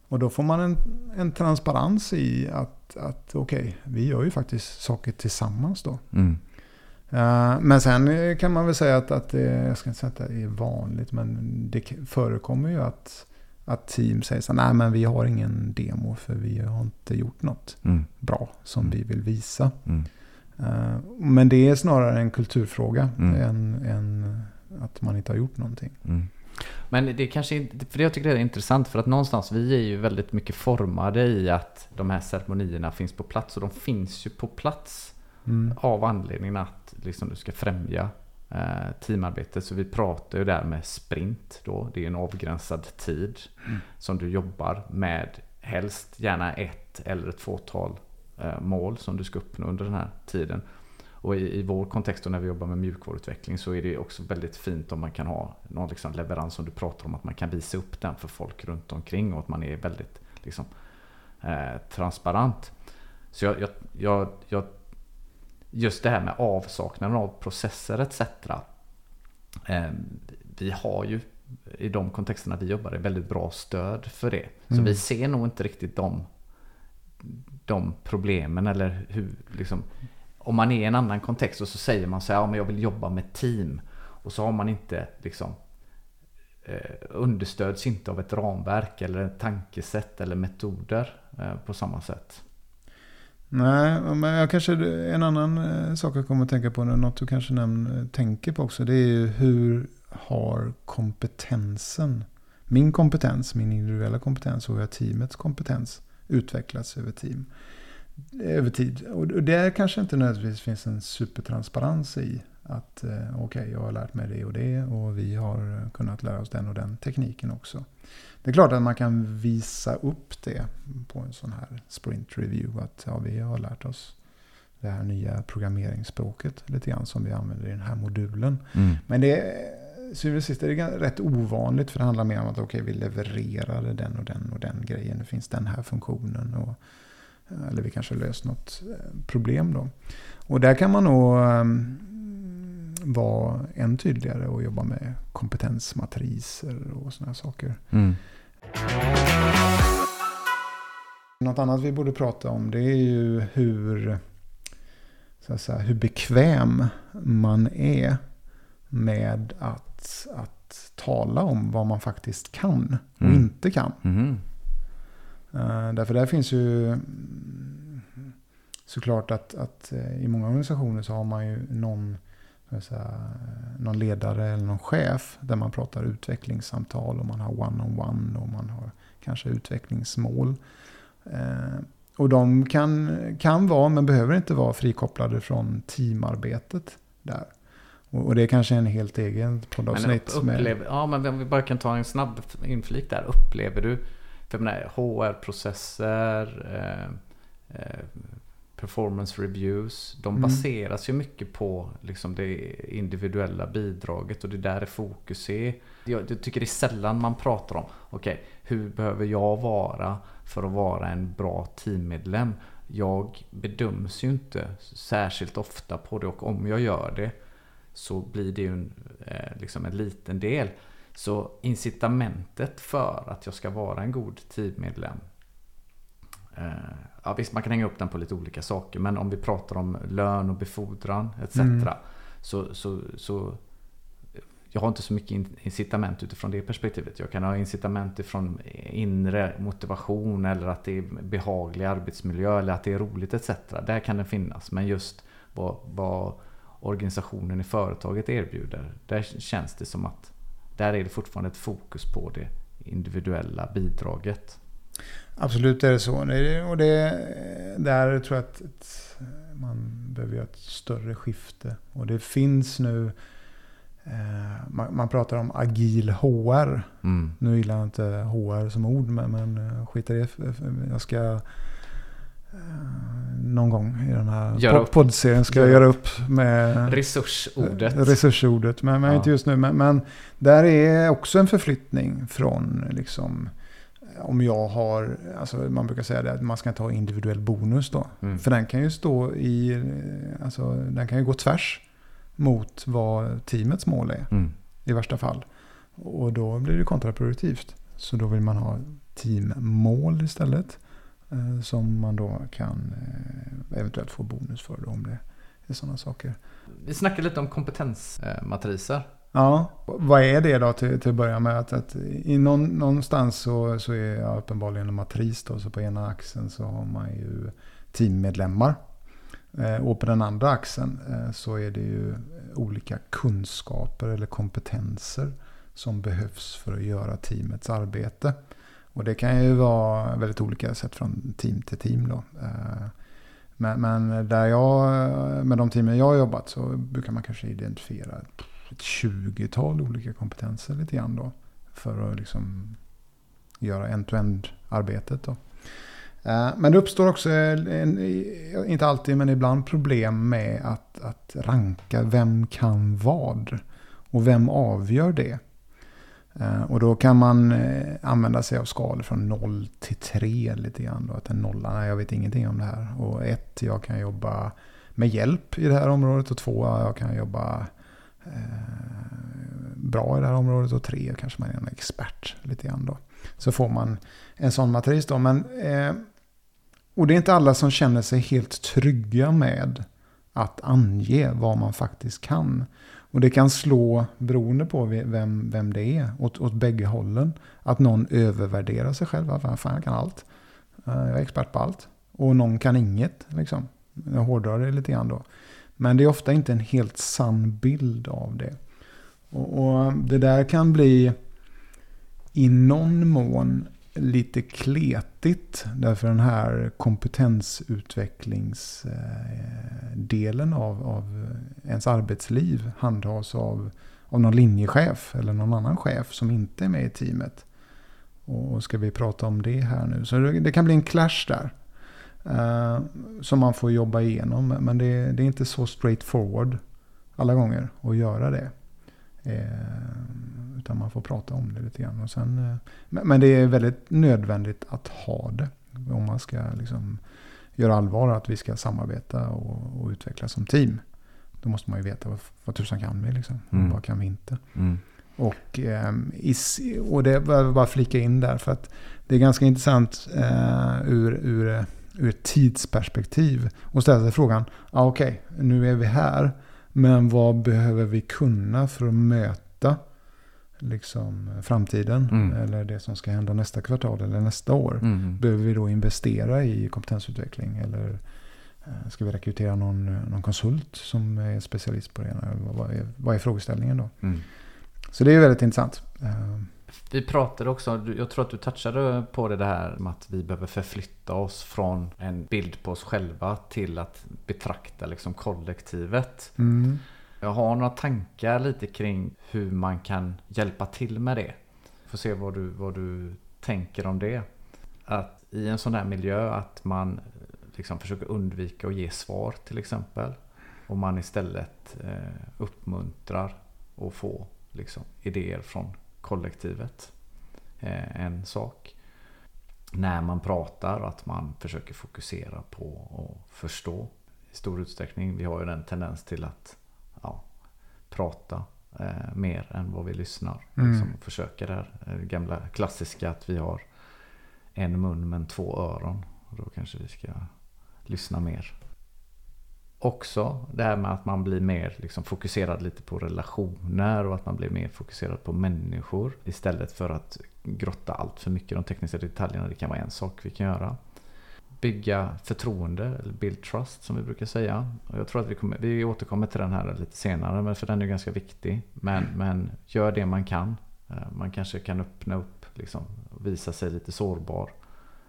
Och då får man en, en transparens i att, att okej, okay, vi gör ju faktiskt saker tillsammans då. Mm. Eh, men sen kan man väl säga att, att det, jag ska inte säga att det är vanligt, men det förekommer ju att att team säger så, nej men vi har ingen demo för vi har inte gjort något mm. bra som mm. vi vill visa. Mm. Uh, men det är snarare en kulturfråga mm. än, än att man inte har gjort någonting. Mm. Men det kanske, för det jag tycker det är intressant, för att någonstans vi är ju väldigt mycket formade i att de här ceremonierna finns på plats, och de finns ju på plats mm. av anledningen att liksom du ska främja teamarbete, så vi pratar ju där med sprint då, det är en avgränsad tid mm. som du jobbar med, helst gärna ett eller ett fåtal eh, mål som du ska uppnå under den här tiden. Och i, i vår kontext då, när vi jobbar med mjukvaruutveckling, så är det också väldigt fint om man kan ha någon liksom leverans som du pratar om, att man kan visa upp den för folk runt omkring, och att man är väldigt liksom, eh, transparent. Så jag, jag, jag, jag just det här med avsaknaden av processer et cetera. Vi har ju i de kontexterna vi jobbar är väldigt bra stöd för det. Så mm. vi ser nog inte riktigt de, de problemen, eller hur, liksom, om man är i en annan kontext och så säger man så här, ja, men jag vill jobba med team, och så har man inte liksom, eh, understöds inte av ett ramverk eller ett tankesätt eller metoder eh, på samma sätt. Nej, men jag kanske, en annan sak jag kommer att tänka på, något du kanske nämner, tänker på också, det är ju hur har kompetensen, min kompetens, min individuella kompetens, och hur har teamets kompetens utvecklats över, team, över tid. Och där kanske inte nödvändigtvis finns en supertransparens i att okej, okay, jag har lärt mig det och det, och vi har kunnat lära oss den och den tekniken också. Det är klart att man kan visa upp det på en sån här sprint review, att ja, vi har lärt oss det här nya programmeringsspråket lite grann som vi använder i den här modulen. Mm. Men det är, det är rätt ovanligt, för det handlar mer om att okej, okay, vi levererade den och den och den grejen, det finns den här funktionen, och eller vi kanske löst något problem då. Och där kan man nog vara än tydligare och jobba med kompetensmatriser och såna här saker. Mm. Något annat vi borde prata om, det är ju hur, så att säga, hur bekväm man är med att, att tala om vad man faktiskt kan och mm. inte kan. Mm. Uh, därför där finns ju såklart att, att i många organisationer så har man ju någon Säga, någon ledare eller någon chef där man pratar utvecklingssamtal, och man har one-on-one, och man har kanske utvecklingsmål. Eh, och de kan, kan vara, men behöver inte vara, frikopplade från teamarbetet där. Och, och det är kanske en helt egen poddavsnitt. Men upplever, med... Ja, men vi bara kan ta en snabb inflik där. Upplever du för menar, H R-processer, eh, eh, performance reviews, de baseras mm. ju mycket på liksom det individuella bidraget, och det där är fokus är. Jag, jag tycker det är sällan man pratar om okej, okay, hur behöver jag vara för att vara en bra teammedlem? Jag bedöms ju inte särskilt ofta på det, och om jag gör det så blir det ju en, liksom en liten del. Så incitamentet för att jag ska vara en god teammedlem, ja visst, man kan hänga upp den på lite olika saker, men om vi pratar om lön och befordran et cetera. Mm. Så, så, så jag har inte så mycket incitament utifrån det perspektivet. Jag kan ha incitament ifrån inre motivation, eller att det är behaglig arbetsmiljö, eller att det är roligt et cetera. Där kan det finnas, men just vad, vad organisationen i företaget erbjuder, där känns det som att där är det fortfarande ett fokus på det individuella bidraget. Absolut är det så. Och det, där tror jag att man behöver göra ett större skifte. Och det finns nu, eh, man, man pratar om agil H R. Mm. Nu gillar jag inte H R som ord, men, men skit i det. Jag ska eh, någon gång i den här poddserien ska jag göra upp med resursordet. resursordet men, men ja. Inte just nu. Men, men där är också en förflyttning från liksom... Om jag har, alltså man brukar säga det, att man ska inte ha individuell bonus då. Mm. För den kan ju stå i, alltså den kan ju gå tvärs mot vad teamets mål är. Mm. I värsta fall. Och då blir det kontraproduktivt. Så då vill man ha teammål istället. Eh, som man då kan eh, eventuellt få bonus för då, om det är sådana saker. Vi snackade lite om kompetensmatriser. Ja, vad är det då till, till att börja med? Att, att i någon, någonstans så, så är jag uppenbarligen en matris då, så på ena axeln så har man ju teammedlemmar eh, och på den andra axeln eh, så är det ju olika kunskaper eller kompetenser som behövs för att göra teamets arbete. Och det kan ju vara väldigt olika sätt från team till team då. Eh, men, men där jag, med de teamen jag har jobbat så brukar man kanske identifiera ett tjugotal olika kompetenser lite grann då, för att liksom göra end-to-end arbetet då. Men det uppstår också, inte alltid men ibland, problem med att, att ranka vem kan vad och vem avgör det. Och då kan man använda sig av skalor från noll till tre lite grann då, att en nolla, nej jag vet ingenting om det här, och ett, jag kan jobba med hjälp i det här området, och två, jag kan jobba bra i det här området, och tre kanske man är en expert lite grann då. Så får man en sån matris då. Men, eh, och det är inte alla som känner sig helt trygga med att ange vad man faktiskt kan. Och det kan slå, beroende på vem, vem det är, åt, åt bägge hållen. Att någon övervärderar sig själv. Att fan, jag kan allt. Jag är expert på allt. Och någon kan inget. Liksom. Jag hårdrar det lite grann då. Men det är ofta inte en helt sann bild av det. Och, och det där kan bli i någon mån lite kletigt. Därför den här kompetensutvecklingsdelen av, av ens arbetsliv handhas av, av någon linjechef eller någon annan chef som inte är med i teamet. Och ska vi prata om det här nu? Så det, det kan bli en clash där. Uh, som man får jobba igenom, men det, det är inte så straightforward alla gånger att göra det, uh, utan man får prata om det lite grann och sen, uh, men, men det är väldigt nödvändigt att ha det om man ska liksom göra allvar att vi ska samarbeta och, och utvecklas som team. Då måste man ju veta vad, vad tusan kan vi liksom, mm. vad kan vi inte mm. Och, uh, och det behöver bara flika in där, för att det är ganska intressant uh, ur, ur ur ett tidsperspektiv och ställa sig frågan, ah, okej, okay, nu är vi här, men vad behöver vi kunna för att möta liksom framtiden mm. eller det som ska hända nästa kvartal eller nästa år? Mm. Behöver vi då investera i kompetensutveckling, eller ska vi rekrytera någon, någon konsult som är specialist på det? Vad är, vad är frågeställningen då? Mm. Så det är väldigt intressant. Vi pratade också, jag tror att du touchade på det här med att vi behöver förflytta oss från en bild på oss själva till att betrakta liksom kollektivet. Mm. Jag har några tankar lite kring hur man kan hjälpa till med det. Får se vad du, vad du tänker om det. Att i en sån här miljö att man liksom försöker undvika att ge svar till exempel. Och man istället eh, uppmuntrar och får liksom idéer från kollektivet, eh, en sak. När man pratar, att man försöker fokusera på och förstå i stor utsträckning. Vi har ju en tendens till att ja, prata eh, mer än vad vi lyssnar. Mm. Liksom, och försöka det här gamla klassiska att vi har en mun men två öron. Och då kanske vi ska lyssna mer. Också det här med att man blir mer liksom fokuserad lite på relationer och att man blir mer fokuserad på människor istället för att grotta allt för mycket i de tekniska detaljerna. Det kan vara en sak vi kan göra. Bygga förtroende, eller build trust som vi brukar säga. Och jag tror att vi, kommer, vi återkommer till den här lite senare, men för den är ganska viktig. Men, men gör det man kan. Man kanske kan öppna upp, liksom, visa sig lite sårbar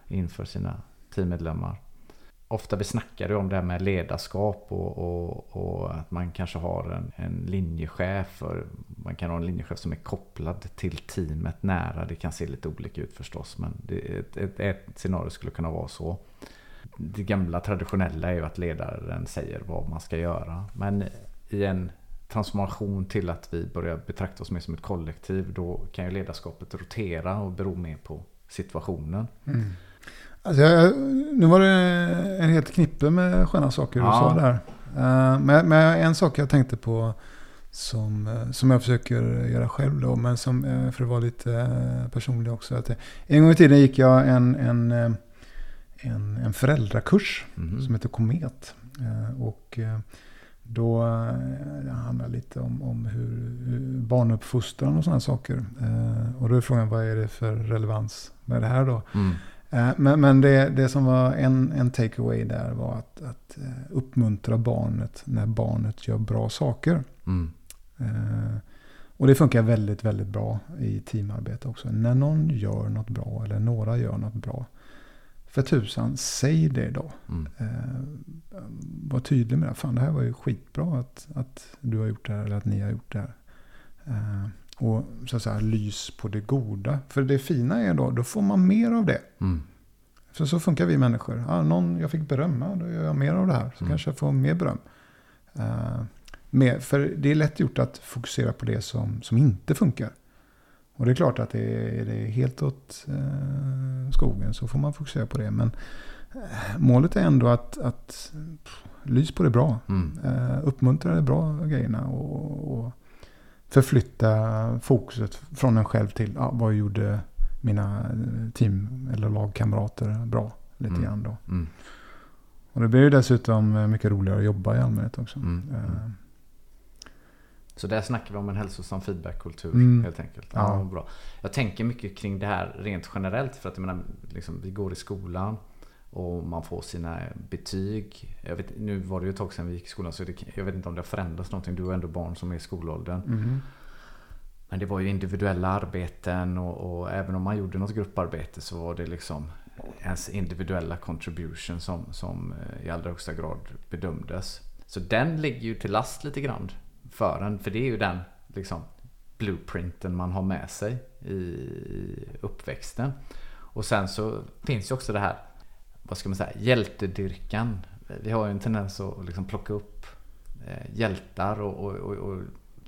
inför sina teammedlemmar. Ofta vi snackar ju om det här med ledarskap och, och, och att man kanske har en, en linjechef. Man kan ha en linjechef som är kopplad till teamet nära. Det kan se lite olika ut förstås, men det, ett, ett, ett scenario skulle kunna vara så. Det gamla traditionella är ju att ledaren säger vad man ska göra. Men i en transformation till att vi börjar betrakta oss mer som ett kollektiv, då kan ju ledarskapet rotera och bero mer på situationen. Mm. Alltså jag, nu var det en helt knippe med sköna saker du ja. sa där. Men, men en sak jag tänkte på som, som jag försöker göra själv då, men som, för att vara lite personlig också. Att en gång i tiden gick jag en, en, en, en föräldrakurs mm. som heter Komet. Och då handlar det lite om, om hur, hur barnuppfostran och sådana saker. Och då är frågan, vad är det för relevans med det här då? Mm. Men, men det, det som var en, en takeaway där var att, att uppmuntra barnet när barnet gör bra saker. Mm. Eh, och det funkar väldigt, väldigt bra i teamarbete också. När någon gör något bra eller några gör något bra, för tusan, säg det då. Mm. Eh, var tydlig med det. Fan, det här var ju skitbra att, att du har gjort det här eller att ni har gjort det här. Eh, Och så att säga, lys på det goda. För det fina är då, då får man mer av det. Mm. För så funkar vi människor. Ah, någon, jag fick berömma, då gör jag mer av det här. Så mm. kanske jag får mer beröm. Uh, mer, för det är lätt gjort att fokusera på det som, som inte funkar. Och det är klart att det är, det är helt åt uh, skogen, så får man fokusera på det. Men uh, målet är ändå att, att pff, lys på det bra. Mm. Uh, uppmuntra det bra grejerna och... och förflytta fokuset från en själv till ja, vad gjorde mina team- eller lagkamrater bra lite mm. grann då. Mm. Och det blir ju dessutom mycket roligare att jobba i allmänhet också. Mm. Uh. Så där snackar vi om en hälsosam feedbackkultur mm. helt enkelt. Ja, ja. Bra. Jag tänker mycket kring det här rent generellt, för att jag menar, liksom, vi går i skolan och man får sina betyg. Jag vet, nu var det ju ett tag sedan vi gick i skolan, så det, jag vet inte om det har förändrats någonting. Du är ändå barn som är i skolåldern. Mm. Men det var ju individuella arbeten och, och även om man gjorde något grupparbete så var det liksom ens individuella contribution som, som i allra högsta grad bedömdes. Så den ligger ju till last lite grann för en, för det är ju den liksom blueprinten man har med sig i uppväxten. Och sen så finns ju också det här, vad ska man säga, hjältedyrkan. Vi har ju en tendens att liksom plocka upp eh, hjältar och, och, och, och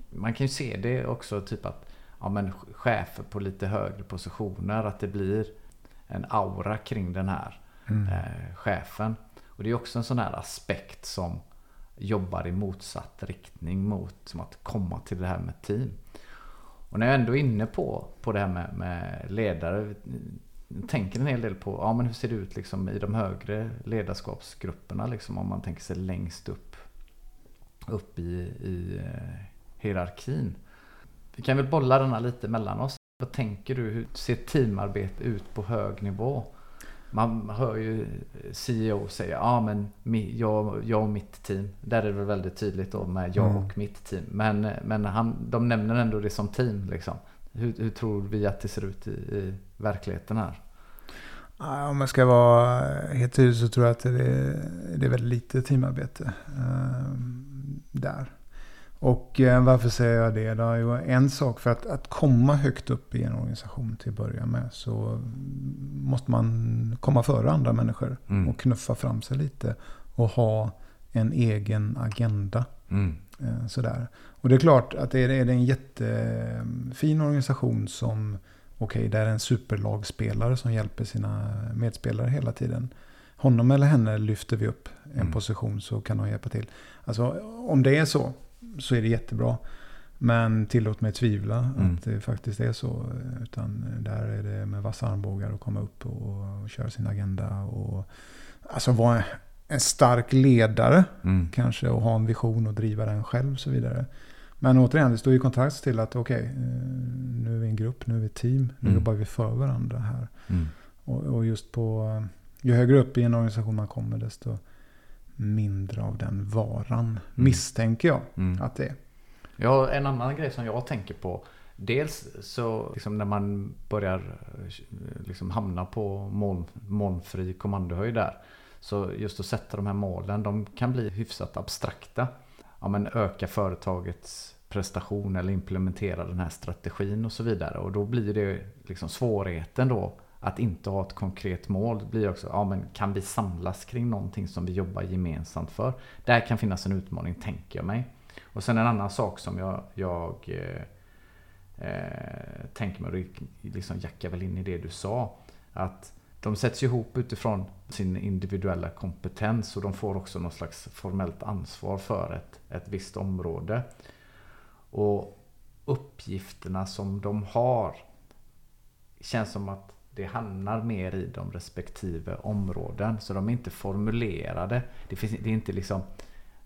man kan ju se det också, typ att ja, men chefer på lite högre positioner, att det blir en aura kring den här mm. eh, chefen. Och det är också en sån här aspekt som jobbar i motsatt riktning mot som att komma till det här med team. Och när jag ändå är inne på, på det här med, med ledare, tänker en hel del på ja, men hur ser det ut liksom i de högre ledarskapsgrupperna, liksom, om man tänker sig längst upp, upp i, i hierarkin. Vi kan väl bolla den här lite mellan oss. Vad tänker du, hur ser teamarbete ut på hög nivå? Man hör ju C E O säga ja, men jag, jag och mitt team. Där är det väl väldigt tydligt då med jag och mitt team. Men, men han, de nämner ändå det som team liksom. Hur, hur tror vi att det ser ut i, i verkligheten här? Om jag ska vara helt tydlig så tror jag att det är, det är väldigt lite teamarbete eh, där. Och eh, varför säger jag det då? Jo, en sak, för att, att komma högt upp i en organisation till att börja med så måste man komma före andra människor mm. och knuffa fram sig lite och ha en egen agenda. Mm. Sådär. Och det är klart att är det en jättefin organisation som okej, okay, där är en superlagspelare som hjälper sina medspelare hela tiden. Honom eller henne lyfter vi upp en mm. position så kan de hjälpa till. Alltså om det är så, så är det jättebra. Men tillåt mig tvivla mm. att det faktiskt är så. Utan där är det med vassa armbågar att komma upp och, och köra sin agenda. Och, alltså vad en stark ledare mm. kanske, och ha en vision och driva den själv och så vidare. Men återigen, det står i kontrast till att okej, okay, nu är vi en grupp, nu är vi ett team, nu mm. jobbar vi för varandra här. Mm. Och, och just på, ju högre upp i en organisation man kommer, desto mindre av den varan mm. misstänker jag mm. att det är. Ja, en annan grej som jag tänker på Dels så liksom när man börjar liksom hamna på moln, molnfri kommandohöjd där, så just att sätta de här målen, de kan bli hyfsat abstrakta. Ja, men öka företagets prestation eller implementera den här strategin och så vidare. Och då blir det liksom svårigheten då att inte ha ett konkret mål. Det blir också, ja, men kan vi samlas kring någonting som vi jobbar gemensamt för? Där kan finnas en utmaning, tänker jag mig. Och sen en annan sak som jag, jag eh, tänker mig, och liksom jackar väl in i det du sa, att de sätts ihop utifrån sin individuella kompetens, och de får också någon slags formellt ansvar för ett, ett visst område. Och uppgifterna som de har känns som att det hamnar mer i de respektive områden. Så de är inte formulerade. Det, finns, det är inte liksom,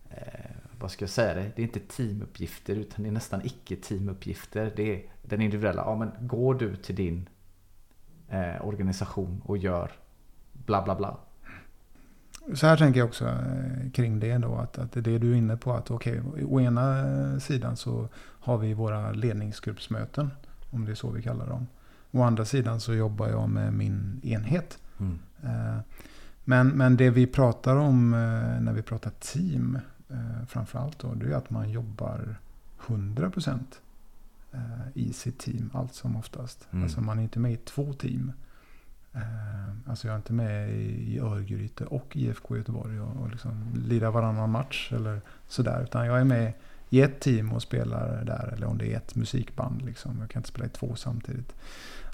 eh, vad ska jag säga det? Det är inte teamuppgifter, utan det är nästan icke-teamuppgifter. Det är den individuella, ja, men går du till din eh, organisation och gör bla bla bla. Så här tänker jag också eh, kring det då, att, att det du är inne på, att okej, okay, å ena sidan så har vi våra ledningsgruppsmöten, om det är så vi kallar dem. Å andra sidan så jobbar jag med min enhet. Mm. Eh, men, men det vi pratar om eh, när vi pratar team eh, framförallt då, det är att man jobbar hundra procent eh, i sitt team allt som oftast. Mm. Alltså man är inte med i två team. Alltså jag är inte med i Örgryte och I F K Göteborg och, och liksom lirar varannan match eller sådär, utan jag är med i ett team och spelar där, eller om det är ett musikband liksom. Jag kan inte spela i två samtidigt,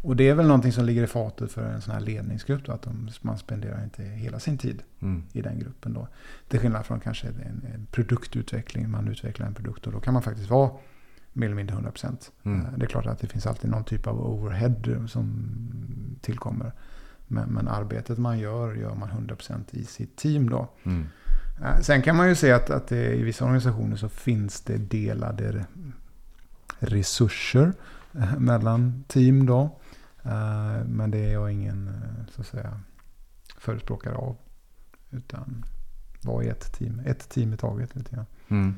och det är väl någonting som ligger i fatet för en sån här ledningsgrupp då, att de, man spenderar inte hela sin tid mm. i den gruppen då, till skillnad från kanske en, en produktutveckling, man utvecklar en produkt och då kan man faktiskt vara mer eller mindre hundra procent. Mm. Det är klart att det finns alltid någon typ av overhead som tillkommer. Men, men arbetet man gör, gör man hundra procent i sitt team då. Mm. Sen kan man ju se att, att det, i vissa organisationer så finns det delade resurser mellan team då. Men det är jag ingen, så att säga, förespråkare av. Utan vad är ett team? Ett team i taget lite grann. Mm.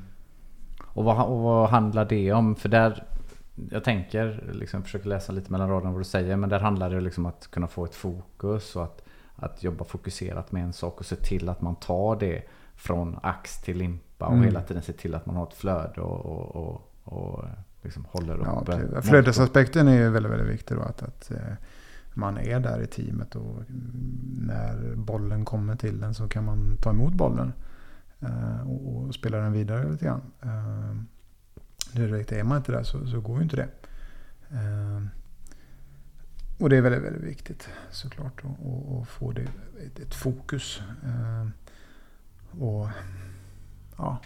Och vad, och vad handlar det om? För där, jag tänker, liksom försöker läsa lite mellan raderna vad du säger, men där handlar det liksom att kunna få ett fokus och att, att jobba fokuserat med en sak och se till att man tar det från ax till limpa och mm. hela tiden se till att man har ett flöde och, och, och, och liksom håller upp. Ja, flödesaspekten är ju väldigt, väldigt viktig då, att, att man är där i teamet och när bollen kommer till den så kan man ta emot bollen och spela den vidare lite grann. Direkt är man inte där så, så går ju inte det. Och det är väldigt, väldigt viktigt såklart att få det, ett, ett fokus. Och ja,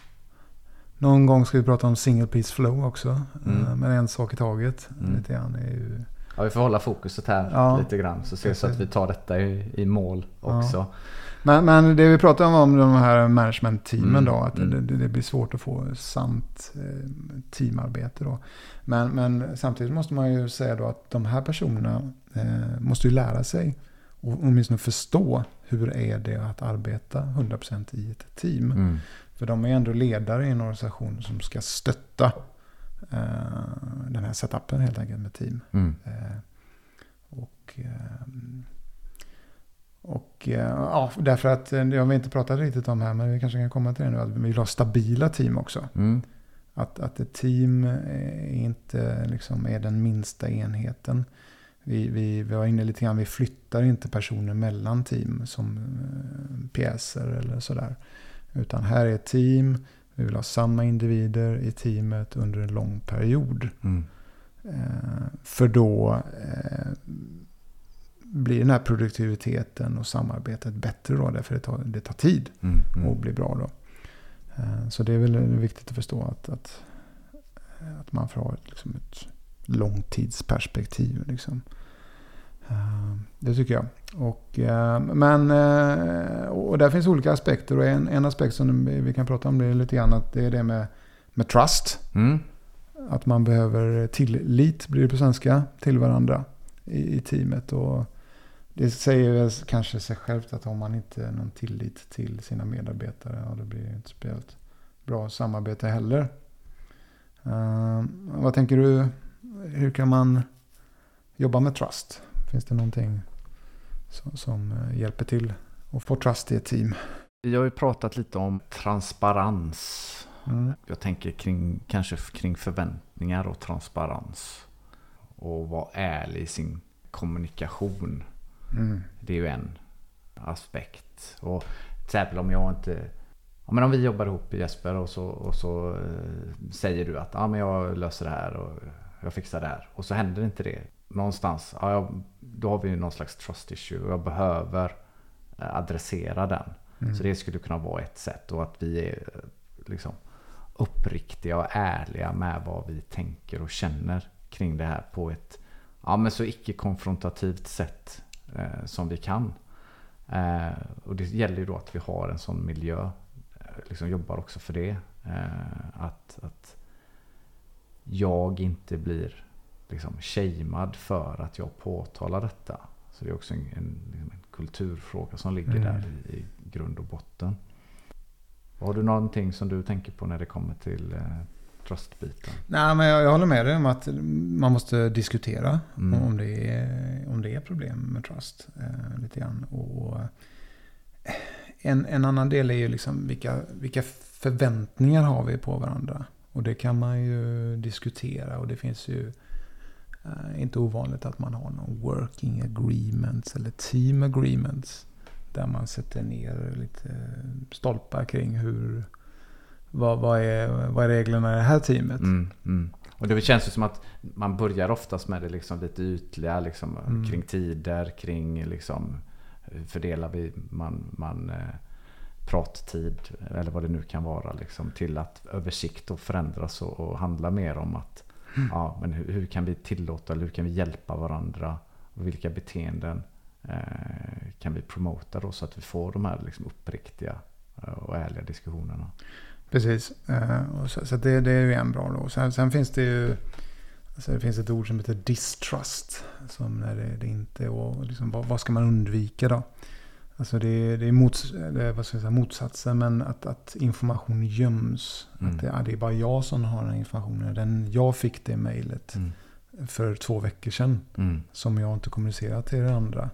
någon gång ska vi prata om single piece flow också. Mm. Men en sak i taget mm. lite grann är ju... Ja, vi får hålla fokuset här ja, lite grann så ser så att vi tar detta i, i mål också. Ja. Men, men det vi pratar om, om de här management-teamen mm. då, att mm. det, det blir svårt att få sant eh, teamarbete då. Men, men samtidigt måste man ju säga då att de här personerna eh, måste ju lära sig och åtminstone förstå hur är det att arbeta hundra procent i ett team. Mm. För de är ändå ledare i en organisation som ska stötta eh, den här setupen helt enkelt med team. Mm. Eh, och... Eh, Och ja, därför att det har vi inte pratat riktigt om här, men vi kanske kan komma till det nu, att vi vill ha stabila team också. Mm. Att, att ett team är inte liksom är den minsta enheten. Vi, vi, vi var inne lite grann, vi flyttar inte personer mellan team som pjäser eller sådär. Utan här är ett team, vi vill ha samma individer i teamet under en lång period. Mm. För då... blir den här produktiviteten och samarbetet bättre då, därför det tar, det tar tid mm, mm. och blir bra då. Så det är väl viktigt att förstå att, att, att man får ha ett, liksom ett långtidsperspektiv liksom. Det tycker jag. Och, men, och där finns olika aspekter, och en, en aspekt som vi kan prata om det är lite grann att det är det med, med trust. Mm. Att man behöver tillit, blir det på svenska, till varandra i, i teamet, och det säger väl kanske sig självt att om man inte har någon tillit till sina medarbetare, ja, då blir det inte speciellt bra samarbete heller. Uh, vad tänker du hur kan man jobba med trust? Finns det någonting som, som hjälper till att få trust i ett team? Vi har ju pratat lite om transparens. Mm. Jag tänker kring, kanske kring förväntningar och transparens. Och vara ärlig i sin kommunikation. Mm. Det är ju en aspekt. Och till exempel om jag inte... Ja, men om vi jobbar ihop i Jesper och så, och så eh, säger du att ja, men jag löser det här och jag fixar det här. Och så händer inte det någonstans. Ja, jag, då har vi ju någon slags trust issue och jag behöver eh, adressera den. Mm. Så det skulle kunna vara ett sätt. Och att vi är liksom uppriktiga och ärliga med vad vi tänker och känner kring det här på ett ja, men så icke-konfrontativt sätt eh, som vi kan. Eh, och det gäller ju då att vi har en sån miljö. Liksom jobbar också för det. Eh, att, att jag inte blir liksom shamed för att jag påtalar detta. Så det är också en, en, liksom en kulturfråga som ligger mm. där i, i grund och botten. Har du någonting som du tänker på när det kommer till eh, trustbiten? Nej, men jag, jag håller med dig om att man måste diskutera mm. om, det är, om det är problem med trust. Eh, lite grann. Och... Eh, En, en annan del är ju liksom vilka, vilka förväntningar har vi på varandra. Och det kan man ju diskutera. Och det finns ju eh, inte ovanligt att man har någon working agreements eller team agreements. Där man sätter ner lite stolpar kring hur, vad, vad, är, vad är reglerna i det här teamet. Mm, mm. Och det känns ju som att man börjar oftast med det liksom lite ytliga liksom, mm. kring tider, kring... Liksom fördelar vi man, man eh, prattid eller vad det nu kan vara liksom, till att översikt och förändras och, och handla mer om att mm. ja, men hur, hur kan vi tillåta eller hur kan vi hjälpa varandra och vilka beteenden eh, kan vi promota då, så att vi får de här liksom, uppriktiga eh, och ärliga diskussionerna. Precis, eh, och så, så det, det är ju en bra då. Sen, sen finns det ju alltså det finns ett ord som heter distrust, som när det, det inte och liksom, vad, vad ska man undvika då? Alltså det, det är, mots, det är vad ska jag säga, motsatsen, men att, att information göms. Mm. Att det, det är bara jag som har den informationen. Den, jag fick det mejlet mm. för två veckor sedan mm. som jag inte kommunicerat till det andra.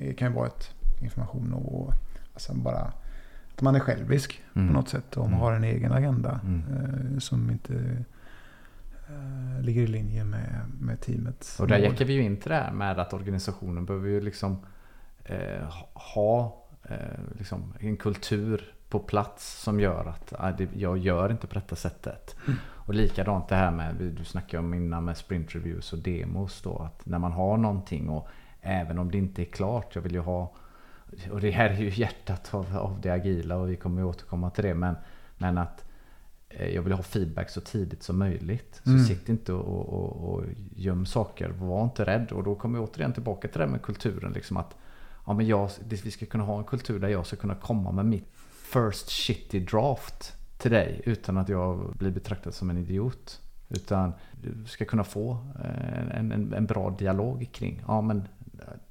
Det kan ju vara ett information och alltså bara att man är självisk mm. på något sätt och mm. har en egen agenda mm. som inte... ligger i linje med, med teamet. Och där jäcker vi ju inte det här med att organisationen behöver ju liksom eh, ha eh, liksom en kultur på plats som gör att ah, det, jag gör inte på detta sättet. Mm. Och likadant det här med, du snackade om innan med sprint reviews och demos då, att när man har någonting och även om det inte är klart, jag vill ju ha, och det här är ju hjärtat av, av det agila och vi kommer ju återkomma till det, men, men att jag vill ha feedback så tidigt som möjligt. Så mm. sitt inte och, och, och göm saker. Var inte rädd. Och då kommer jag återigen tillbaka till det med kulturen. Liksom att, ja, men jag, vi ska kunna ha en kultur där jag ska kunna komma med mitt first shitty draft till dig. Utan att jag blir betraktad som en idiot. Utan du ska kunna få en, en, en bra dialog kring. Ja, men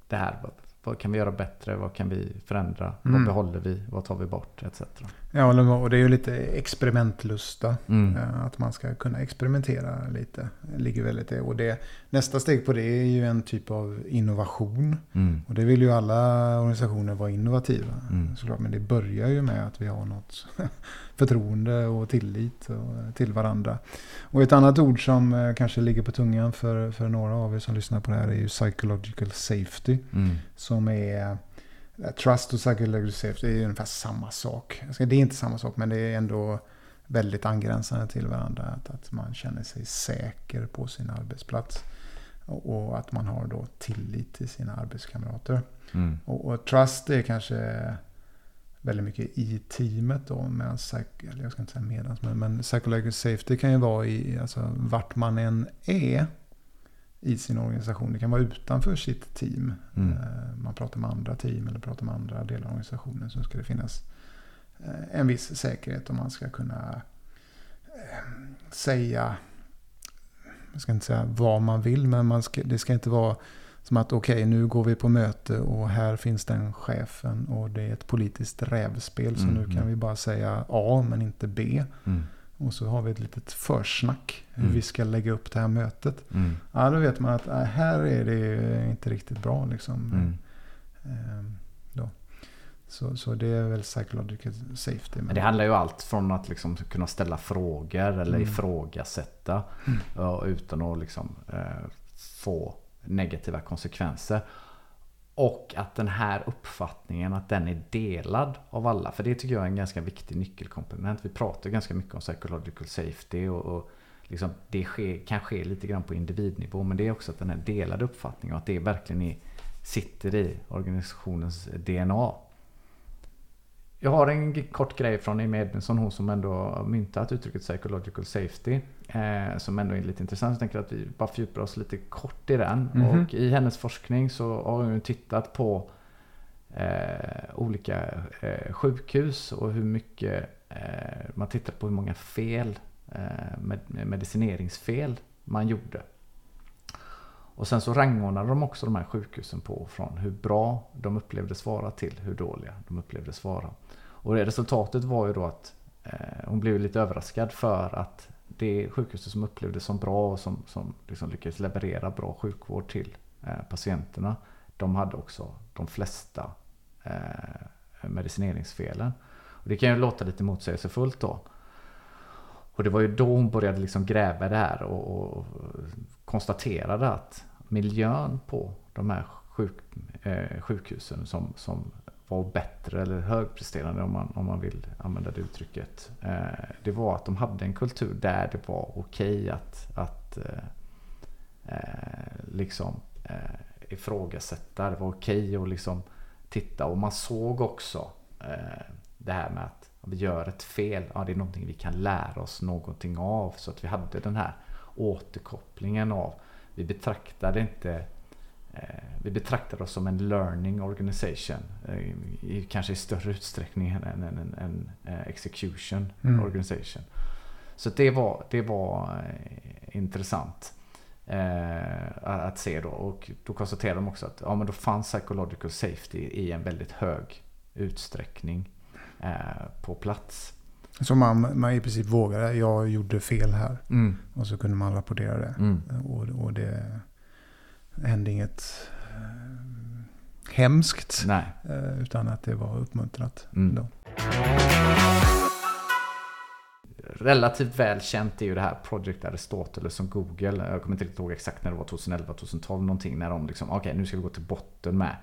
det här... Vad kan vi göra bättre? Vad kan vi förändra? Mm. Vad behåller vi? Vad tar vi bort? Etc. Ja, och det är ju lite experimentlusta. Mm. Att man ska kunna experimentera lite. Ligger väldigt i. Och det, nästa steg på det är ju en typ av innovation. Mm. Och det vill ju alla organisationer vara innovativa. Mm. Såklart. Men det börjar ju med att vi har något förtroende och tillit och, till varandra. Och ett annat ord som kanske ligger på tungan för, för några av er som lyssnar på det här är ju psychological safety. Mm. Som är trust och psychological safety är ungefär samma sak. Det är inte samma sak, men det är ändå väldigt angränsande till varandra. Att, att man känner sig säker på sin arbetsplats. Och, och att man har då tillit till sina arbetskamrater. Mm. Och, och trust är kanske väldigt mycket i teamet då. Medan, eller jag ska inte säga medans, men, men psychological safety kan ju vara i, alltså, vart man än är i sin organisation. Det kan vara utanför sitt team. Mm. Man pratar med andra team eller pratar med andra delar av organisationen, så ska det finnas en viss säkerhet om man ska kunna säga, jag ska inte säga vad man vill, men man ska, det ska inte vara som att okej, okay, nu går vi på möte och här finns den chefen och det är ett politiskt rävspel, så mm. nu kan vi bara säga A men inte B. Mm. Och så har vi ett litet försnack hur mm. vi ska lägga upp det här mötet. Mm. Ja, då vet man att äh, här är det inte riktigt bra liksom. Mm. Ehm, då. Så, så det är väl psychological safety. Men det handlar ju allt från att liksom kunna ställa frågor eller mm. ifrågasätta mm. utan att liksom, eh, få negativa konsekvenser. Och att den här uppfattningen, att den är delad av alla. För det tycker jag är en ganska viktig nyckelkomponent. Vi pratar ganska mycket om psychological safety. Och, och liksom det sker, kan ske lite grann på individnivå. Men det är också att den här delade uppfattningen. Och att det verkligen är, sitter i organisationens D N A. Jag har en kort grej från Amy Edmondson. Hon som ändå har myntat uttrycket psychological safety. Eh, som ändå är lite intressant. Jag tänker att vi bara fördjupar oss lite kort i den. Mm-hmm. Och i hennes forskning så har hon tittat på eh, olika eh, sjukhus. Och hur mycket eh, man tittar på hur många fel, eh, med, medicineringsfel man gjorde. Och sen så rangordnade de också de här sjukhusen på från hur bra de upplevdes vara till hur dåliga de upplevdes vara. Och resultatet var ju då att eh, hon blev lite överraskad för att det sjukhuset som upplevdes som bra och som, som liksom lyckades leverera bra sjukvård till eh, patienterna, de hade också de flesta eh, medicineringsfelen. Och det kan ju låta lite motsägelsefullt då. Och det var ju då hon började liksom gräva det här och, och konstaterade att miljön på de här sjuk, eh, sjukhusen som, som var bättre eller högpresterande om man, om man vill använda det uttrycket, eh, det var att de hade en kultur där det var okej att, att eh, liksom, eh, ifrågasätta, det var okej att liksom titta. Och man såg också eh, det här med att vi gör ett fel, ja, det är någonting vi kan lära oss någonting av. Så att vi hade den här återkopplingen av, vi betraktade inte eh, vi betraktade oss som en learning organization, eh, i, kanske i större utsträckning än en, en, en execution mm. organization. Så det var, det var eh, intressant eh, att se då. Och då konstaterade de också att ja, men då fanns psychological safety i en väldigt hög utsträckning på plats. Så man, man i princip vågade, jag gjorde fel här. Mm. Och så kunde man rapportera det. Mm. Och, och det hände inget eh, hemskt. Nej. Eh, utan att det var uppmuntrat. Mm. Då. Relativt välkänt är ju det här Project Aristoteles som Google, jag kommer inte ihåg exakt när det var tjugoelva tjugotolv någonting, när de liksom, okej okay, nu ska vi gå till botten med,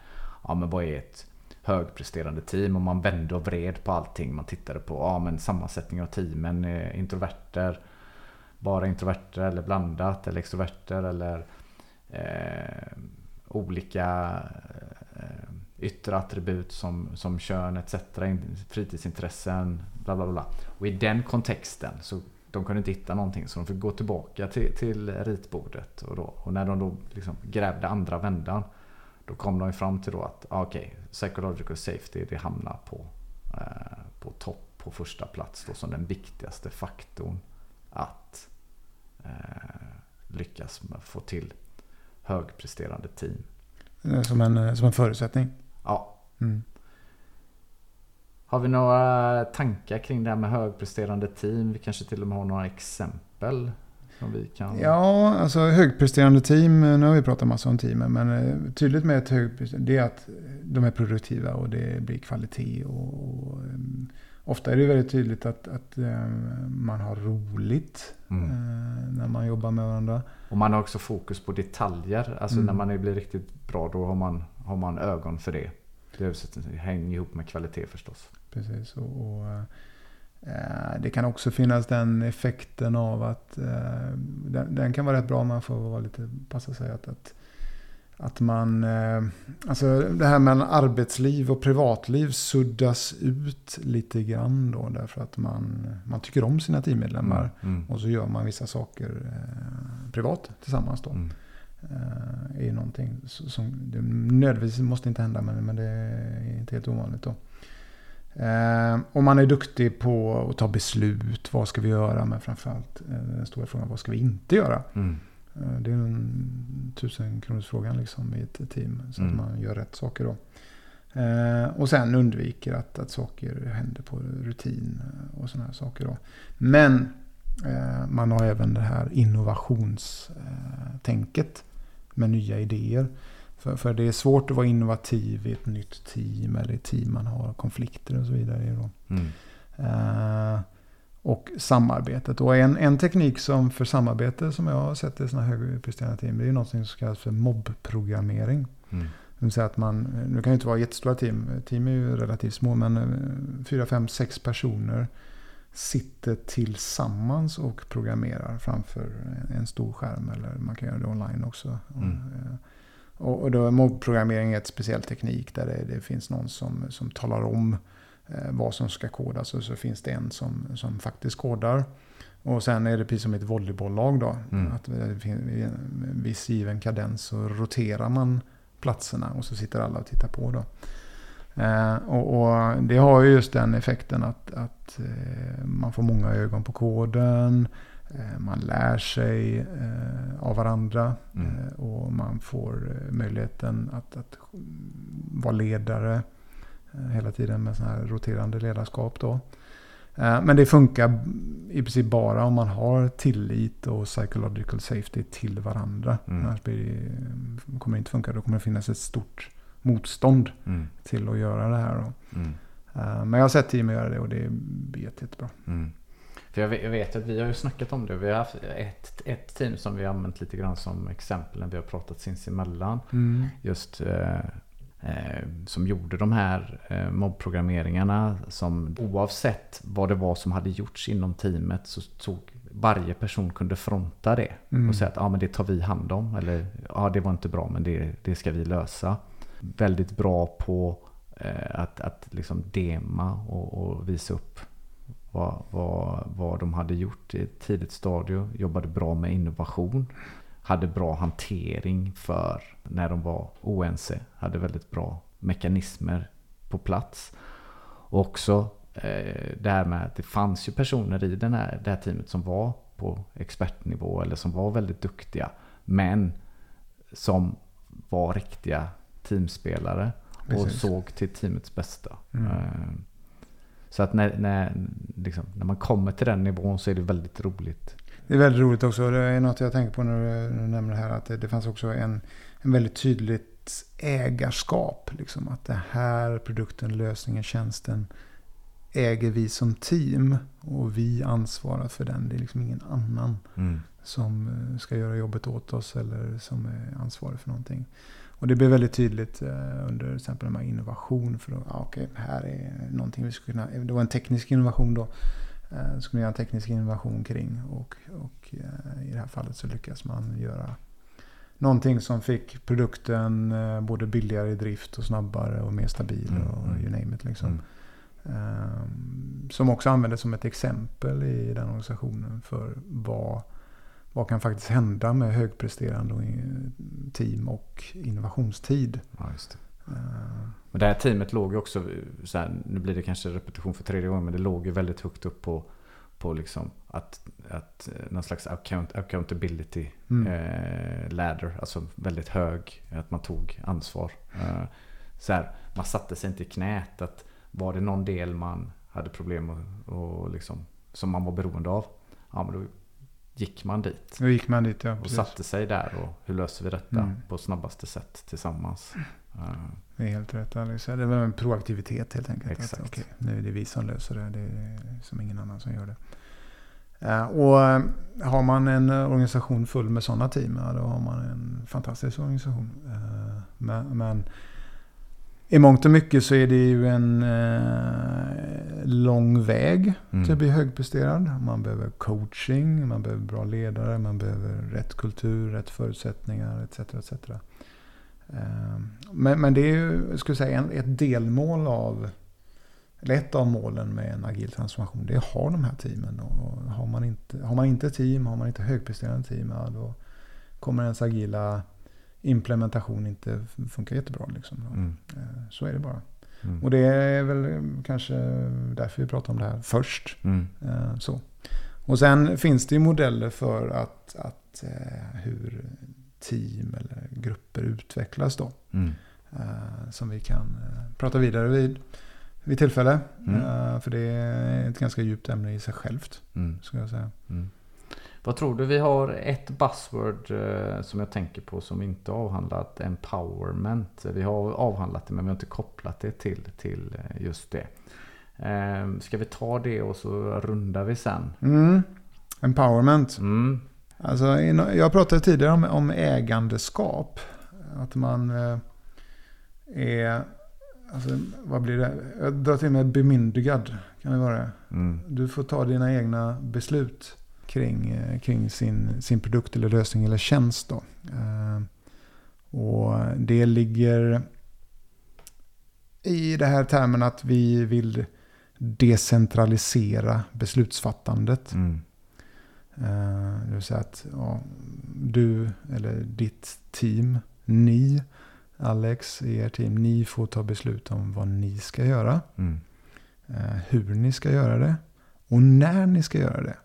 ja men vad är ett högpresterande team, och man vände och vred på allting. Man tittade på ja, men sammansättning av teamen, introverter, bara introverter eller blandat eller extroverter eller eh, olika eh, yttre attribut som, som kön et cetera, fritidsintressen, bla bla bla. Och i den kontexten så de kunde inte hitta någonting, så de fick gå tillbaka till, till ritbordet. Och, då, och när de då liksom grävde andra vändan, då kom de fram till då att okej, okay, psychological safety, det hamnar på, eh, på topp, på första plats då, som den viktigaste faktorn att eh, lyckas få till högpresterande team. Som en, som en förutsättning? Ja. Mm. Har vi några tankar kring det här med högpresterande team? Vi kanske till och med har några exempel. Kan... Ja, alltså högpresterande team, nu har vi pratat massa om teamen, men tydligt med ett högpresterande, det är att de är produktiva och det blir kvalitet och, och um, ofta är det väldigt tydligt att, att um, man har roligt mm. uh, när man jobbar med varandra. Och man har också fokus på detaljer, alltså mm. när man blir riktigt bra, då har man, har man ögon för det. Det hänger ihop med kvalitet förstås. Precis, och, och uh, det kan också finnas den effekten av att den, den kan vara rätt bra om man får vara lite, passa sig att, att, att man, alltså det här mellan arbetsliv och privatliv suddas ut lite grann då, därför att man, man tycker om sina teammedlemmar mm. och så gör man vissa saker privat tillsammans då. Mm. Är ju någonting som det nödvändigtvis måste inte hända, men, men det är inte helt ovanligt då. Eh, om man är duktig på att ta beslut, vad ska vi göra, men framförallt eh, den stora frågan, vad ska vi inte göra? Mm. Eh, det är en tusenkronorsfrågan liksom, i ett team, så mm. att man gör rätt saker då. Eh, och sen undviker att, att saker händer på rutin och såna här saker då. Men Man har även det här innovationstänket med nya idéer. För, för det är svårt att vara innovativ i ett nytt team eller ett team man har konflikter och så vidare. Då. Mm. Uh, och samarbetet. Och en, en teknik som för samarbete som jag har sett i såna högpresterande team, det är ju något som kallas för mobbprogrammering. Mm. Det vill säga att man, nu kan ju inte vara jättestora team, team är ju relativt små, men fyra, fem, sex personer sitter tillsammans och programmerar framför en stor skärm, eller man kan göra det online också. Mm. Och, och då mobbprogrammering är ett speciell teknik där det, det finns någon som, som talar om eh, vad som ska kodas, och så finns det en som, som faktiskt kodar. Och sen är det precis som ett volleybolllag då, mm. att i en viss given kadens så roterar man platserna och så sitter alla och tittar på då. Eh, och, och det har ju just den effekten att, att eh, man får många ögon på koden, eh, man lär sig eh, av varandra mm. eh, och man får möjligheten att, att vara ledare eh, hela tiden med sådana här roterande ledarskap då. Eh, men det funkar i princip bara om man har tillit och psychological safety till varandra. Mm. Annars blir det, kommer det inte funka, då kommer det finnas ett stort motstånd mm. till att göra det här. Mm. Uh, men jag har sett team göra det och det blir jättebra. Mm. För jag vet att vi har ju snackat om det. Vi har haft ett, ett team som vi har använt lite grann som exempel när vi har pratat sinsemellan. Mm. Just uh, uh, som gjorde de här uh, mobbprogrammeringarna som oavsett vad det var som hade gjorts inom teamet så tog varje person kunde fronta det mm. och säga att ah, men det tar vi hand om, eller ah, det var inte bra men det, det ska vi lösa. Väldigt bra på eh, att, att liksom dema och, och visa upp vad, vad, vad de hade gjort i ett tidigt stadium. Jobbade bra med innovation. Hade bra hantering för när de var oense. Hade väldigt bra mekanismer på plats. Och också eh, det här med att det fanns ju personer i den här, det här teamet som var på expertnivå eller som var väldigt duktiga. Men som var riktiga teamspelare och precis. Såg till teamets bästa. Mm. Så att när, när, liksom, när man kommer till den nivån så är det väldigt roligt. Det är väldigt roligt också. Det är något jag tänker på när du nämner det här, att det, det fanns också en, en väldigt tydligt ägarskap. Liksom, att den här produkten, lösningen, tjänsten äger vi som team och vi ansvarar för den. Det är liksom ingen annan mm. som ska göra jobbet åt oss eller som är ansvarig för någonting. Och det blir väldigt tydligt under till exempel med innovation, för då, ah, okej, okay, här är någonting vi skulle kunna, det var en teknisk innovation då, så skulle vi göra en teknisk innovation kring och, och i det här fallet så lyckas man göra någonting som fick produkten både billigare i drift och snabbare och mer stabil mm. och you name it liksom. Mm. Som också användes som ett exempel i den organisationen för vad Vad kan faktiskt hända med högpresterande team och innovationstid? Ja, just det. Uh, men det här teamet låg ju också, så här, nu blir det kanske repetition för tredje gången, men det låg ju väldigt högt upp på, på liksom att, att någon slags account, accountability mm. eh, ladder, alltså väldigt hög, att man tog ansvar. Uh, så här, man satte sig inte i knät, att var det någon del man hade problem och, och liksom, som man var beroende av, ja men då gick man dit. Då gick man dit, ja, och satte sig där och hur löser vi detta mm. på snabbaste sätt tillsammans. Det är helt rätt, Alex. Det var en proaktivitet helt enkelt. Exakt. Att, okay, nu är det vi som löser det, det är som ingen annan som gör det. Och har man en organisation full med sådana team, då har man en fantastisk organisation. Men, men i mångt och mycket så är det ju en eh, lång väg mm. till att bli högpresterad. Man behöver coaching, man behöver bra ledare, man behöver rätt kultur, rätt förutsättningar et cetera et cetera. Eh, men, men det är ju, skulle jag säga, en, ett delmål av, eller ett av målen med en agil transformation. Det har de här teamen. Och har, man inte, har man inte team, har man inte högpresterande team, ja, då kommer ens agila implementation inte funkar jättebra liksom. Mm. Så är det bara. Mm. Och det är väl kanske därför vi pratar om det här först. Mm. Så. Och sen finns det ju modeller för att, att hur team eller grupper utvecklas då. Mm. Som vi kan prata vidare vid. vid tillfälle. Mm. Uh, för det är ett ganska djupt ämne i sig självt. Mm. Ska jag säga. Mm. Vad tror du? Vi har ett buzzword uh, som jag tänker på som inte avhandlat. Empowerment. Vi har avhandlat det men vi har inte kopplat det till, till just det. Uh, ska vi ta det och så rundar vi sen? Mm. Empowerment. Mm. Alltså, jag pratade tidigare om, om ägandeskap. Att man uh, är... Alltså, vad blir det? Jag drar till med bemyndigad, kan det vara det? Mm. Du får ta dina egna beslut kring, kring sin, sin produkt eller lösning eller tjänst då. Eh, och det ligger i det här termen att vi vill decentralisera beslutsfattandet. Mm. Eh, det vill säga att ja, du eller ditt team, ni Alex, i er team, ni får ta beslut om vad ni ska göra, mm. hur ni ska göra det och när ni ska göra det.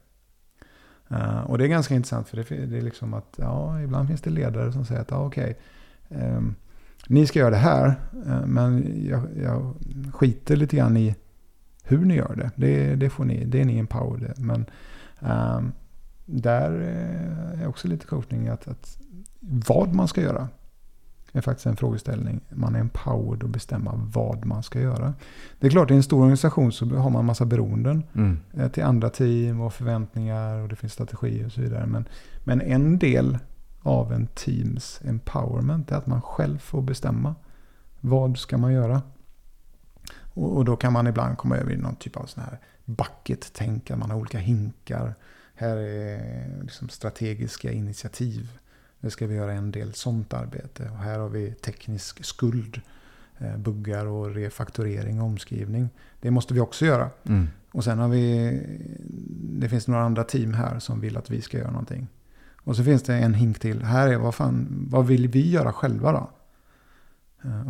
Och det är ganska intressant för det är liksom att ja, ibland finns det ledare som säger att ja, okej, um, ni ska göra det här, men jag, jag skiter lite grann i hur ni gör det. Det, det får ni, det är ni empowered. Men um, där är också lite coachning att, att vad man ska göra. Det är faktiskt en frågeställning. Man är empowered att bestämma vad man ska göra. Det är klart, i en stor organisation så har man en massa beroenden mm. till andra team och förväntningar och det finns strategier och så vidare. Men, men en del av en teams empowerment är att man själv får bestämma vad ska man göra. Och, och då kan man ibland komma över i någon typ av sån här bucket-tänk. Man har olika hinkar. Här är liksom strategiska initiativ. Nu ska vi göra en del sånt arbete. Och här har vi teknisk skuld, buggar och refaktorering och omskrivning. Det måste vi också göra. Mm. Och sen har vi, det finns några andra team här som vill att vi ska göra någonting. Och så finns det en hink till. Här är vad fan, vad vill vi göra själva då?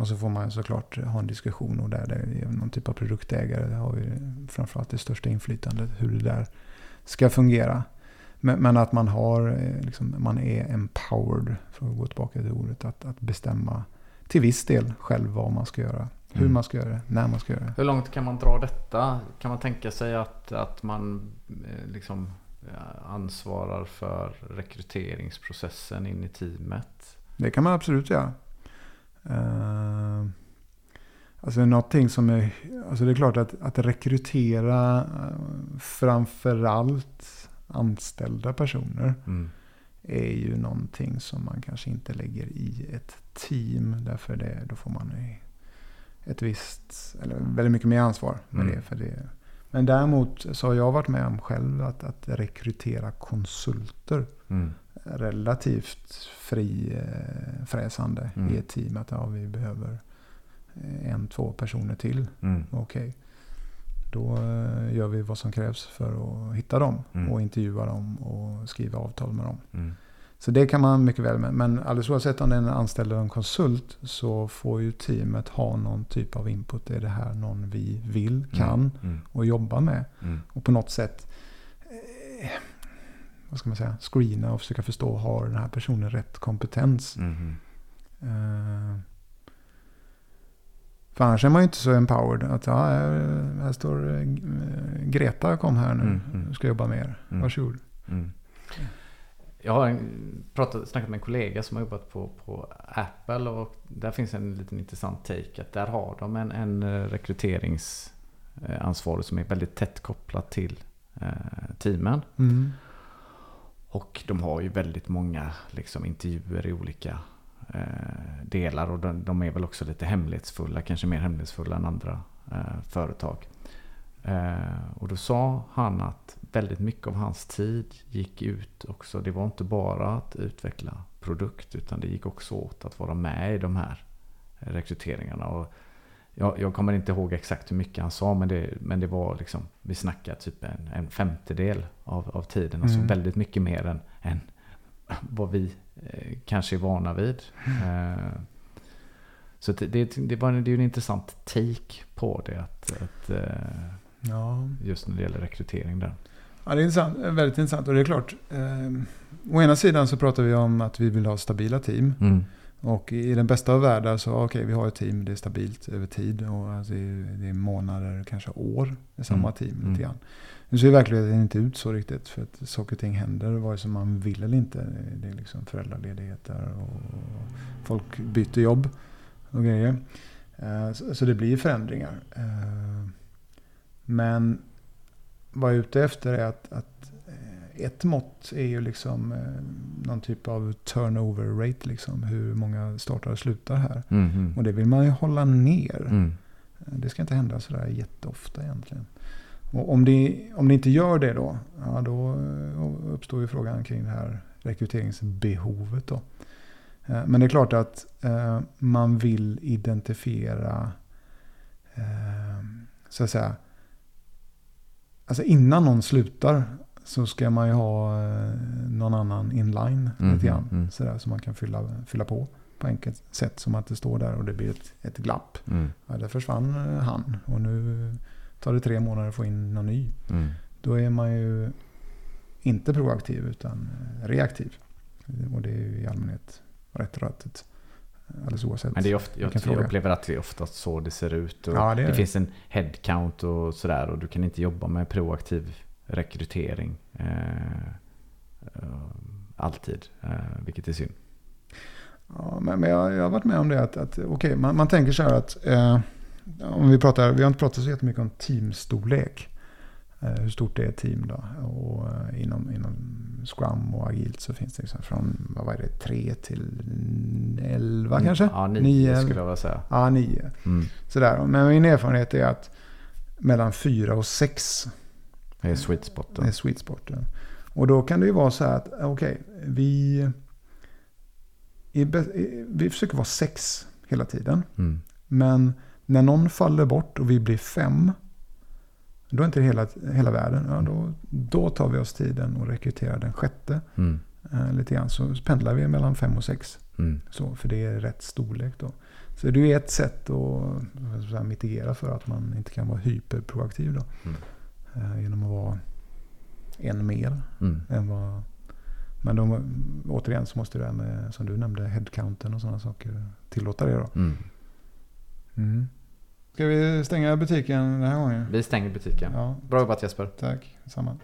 Och så får man såklart ha en diskussion. Och där det är någon typ av produktägare. Där har vi framförallt det största inflytandet. Hur det där ska fungera. Men att man har, liksom, man är empowered, för att gå tillbaka till ordet, att, att bestämma till viss del själv vad man ska göra, hur mm. man ska göra det, när man ska göra det. Hur långt kan man dra detta? Kan man tänka sig att, att man liksom, ansvarar för rekryteringsprocessen in i teamet? Det kan man absolut göra. Uh... Alltså någonting som är, alltså det är klart att, att rekrytera framförallt anställda personer mm. är ju någonting som man kanske inte lägger i ett team, därför det, då får man ett visst, eller väldigt mycket mer ansvar med mm. det, för det. Men däremot så har jag varit med om själv att, att rekrytera konsulter mm. relativt frifräsande mm. i ett team, att ja, vi behöver en, två personer till mm. okej okay. Då gör vi vad som krävs för att hitta dem mm. och intervjua dem och skriva avtal med dem. Mm. Så det kan man mycket väl med. Men alldeles oavsett om det är en anställd eller en konsult så får ju teamet ha någon typ av input. Är det här någon vi vill, kan mm. Mm. och jobba med? Mm. Och på något sätt, eh, vad ska man säga, screena och försöka förstå, har den här personen rätt kompetens? Mm. Eh, För annars är man ju inte så empowered. Att, ja, här står Greta, kom här nu. Mm, mm. Ska jobba med er. Mm. Varsågod. Mm. Jag har pratat, snackat med en kollega som har jobbat på, på Apple. Och där finns en liten intressant take. Att där har de en, en rekryteringsansvarig som är väldigt tätt kopplad till eh, teamen. Mm. Och de har ju väldigt många liksom, intervjuer i olika delar, och de, de är väl också lite hemlighetsfulla, kanske mer hemlighetsfulla än andra eh, företag. Eh, och då sa han att väldigt mycket av hans tid gick ut också. Det var inte bara att utveckla produkt, utan det gick också åt att vara med i de här rekryteringarna. Och jag, jag kommer inte ihåg exakt hur mycket han sa, men det, men det var liksom, vi snackade typ en, en femtedel av, av tiden, mm. alltså väldigt mycket mer än, än vad vi eh, kanske är vana vid. Eh, så det, det, det, var, det är ju en intressant take på det. Att, att, eh, ja. Just när det gäller rekrytering där. Ja, det är intressant, väldigt intressant. Och det är klart, eh, å ena sidan så pratar vi om att vi vill ha stabila team. Mm. Och i den bästa av världar så okej, okay, vi har ett team, det är stabilt över tid och alltså det, är, det är månader, kanske år i samma team mm. lite grann. Nu ser verkligen inte ut så riktigt för att saker och ting händer vare sig man vill eller inte. Det är liksom föräldraledigheter och folk byter jobb och grejer. Så det blir förändringar. Men vad jag är ute efter är att, att ett mått är ju liksom någon typ av turnover rate, liksom hur många startar och slutar här. Mm-hmm. Och det vill man ju hålla ner. Mm. Det ska inte hända sådär jätteofta egentligen. Och om det, om det inte gör det då, ja, då uppstår ju frågan kring det här rekryteringsbehovet då. Men det är klart att eh, man vill identifiera eh, så att säga, alltså innan någon slutar så ska man ju ha eh, någon annan inline mm, lite grann mm. så där, så man kan fylla, fylla på på enkelt sätt som att det står där och det blir ett, ett glapp. Mm. Ja, där försvann han och nu tar det tre månader att få in någon ny. Mm. Då är man ju inte proaktiv utan reaktiv. Och det är ju i allmänhet rätt rötet. Alldeles oavsett. Men det är ofta, jag, jag upplever att det är ofta så det ser ut. Och ja, det, det, det finns en headcount och sådär. Och du kan inte jobba med proaktiv rekrytering. Eh, eh, alltid. Eh, vilket är synd. Ja, men, men jag, jag har varit med om det. Att, att, okay, man, man tänker så här att... Eh, om vi pratar, vi har inte pratat så jättemycket om teamstorlek. Hur stort är ett team då? Och inom, inom Scrum och agilt så finns det liksom från, vad var det, tre till elva kanske? Ja, nio skulle jag vilja säga. Ja, nio. Mm. Sådär. Men min erfarenhet är att mellan fyra och sex är sweet spoten. Är sweet spoten. Och då kan det ju vara så här att, okej, okay, vi, vi försöker vara sex hela tiden. Mm. Men när någon faller bort och vi blir fem, då är inte det hela, hela världen. Ja, då, då tar vi oss tiden och rekryterar den sjätte. Mm. Eh, lite grann. Så pendlar vi mellan fem och sex. Mm. Så, för det är rätt storlek då. Så det är ett sätt att mitigera för att man inte kan vara hyperproaktiv då. Mm. Eh, genom att vara en mer. Mm. Än vad, men då, återigen så måste det där med, som du nämnde, headcounten och sådana saker tillåta det då. Mm. Mm. Ska vi stänga butiken den här gången? Vi stänger butiken. Ja. Bra jobbat Jesper. Tack, samma.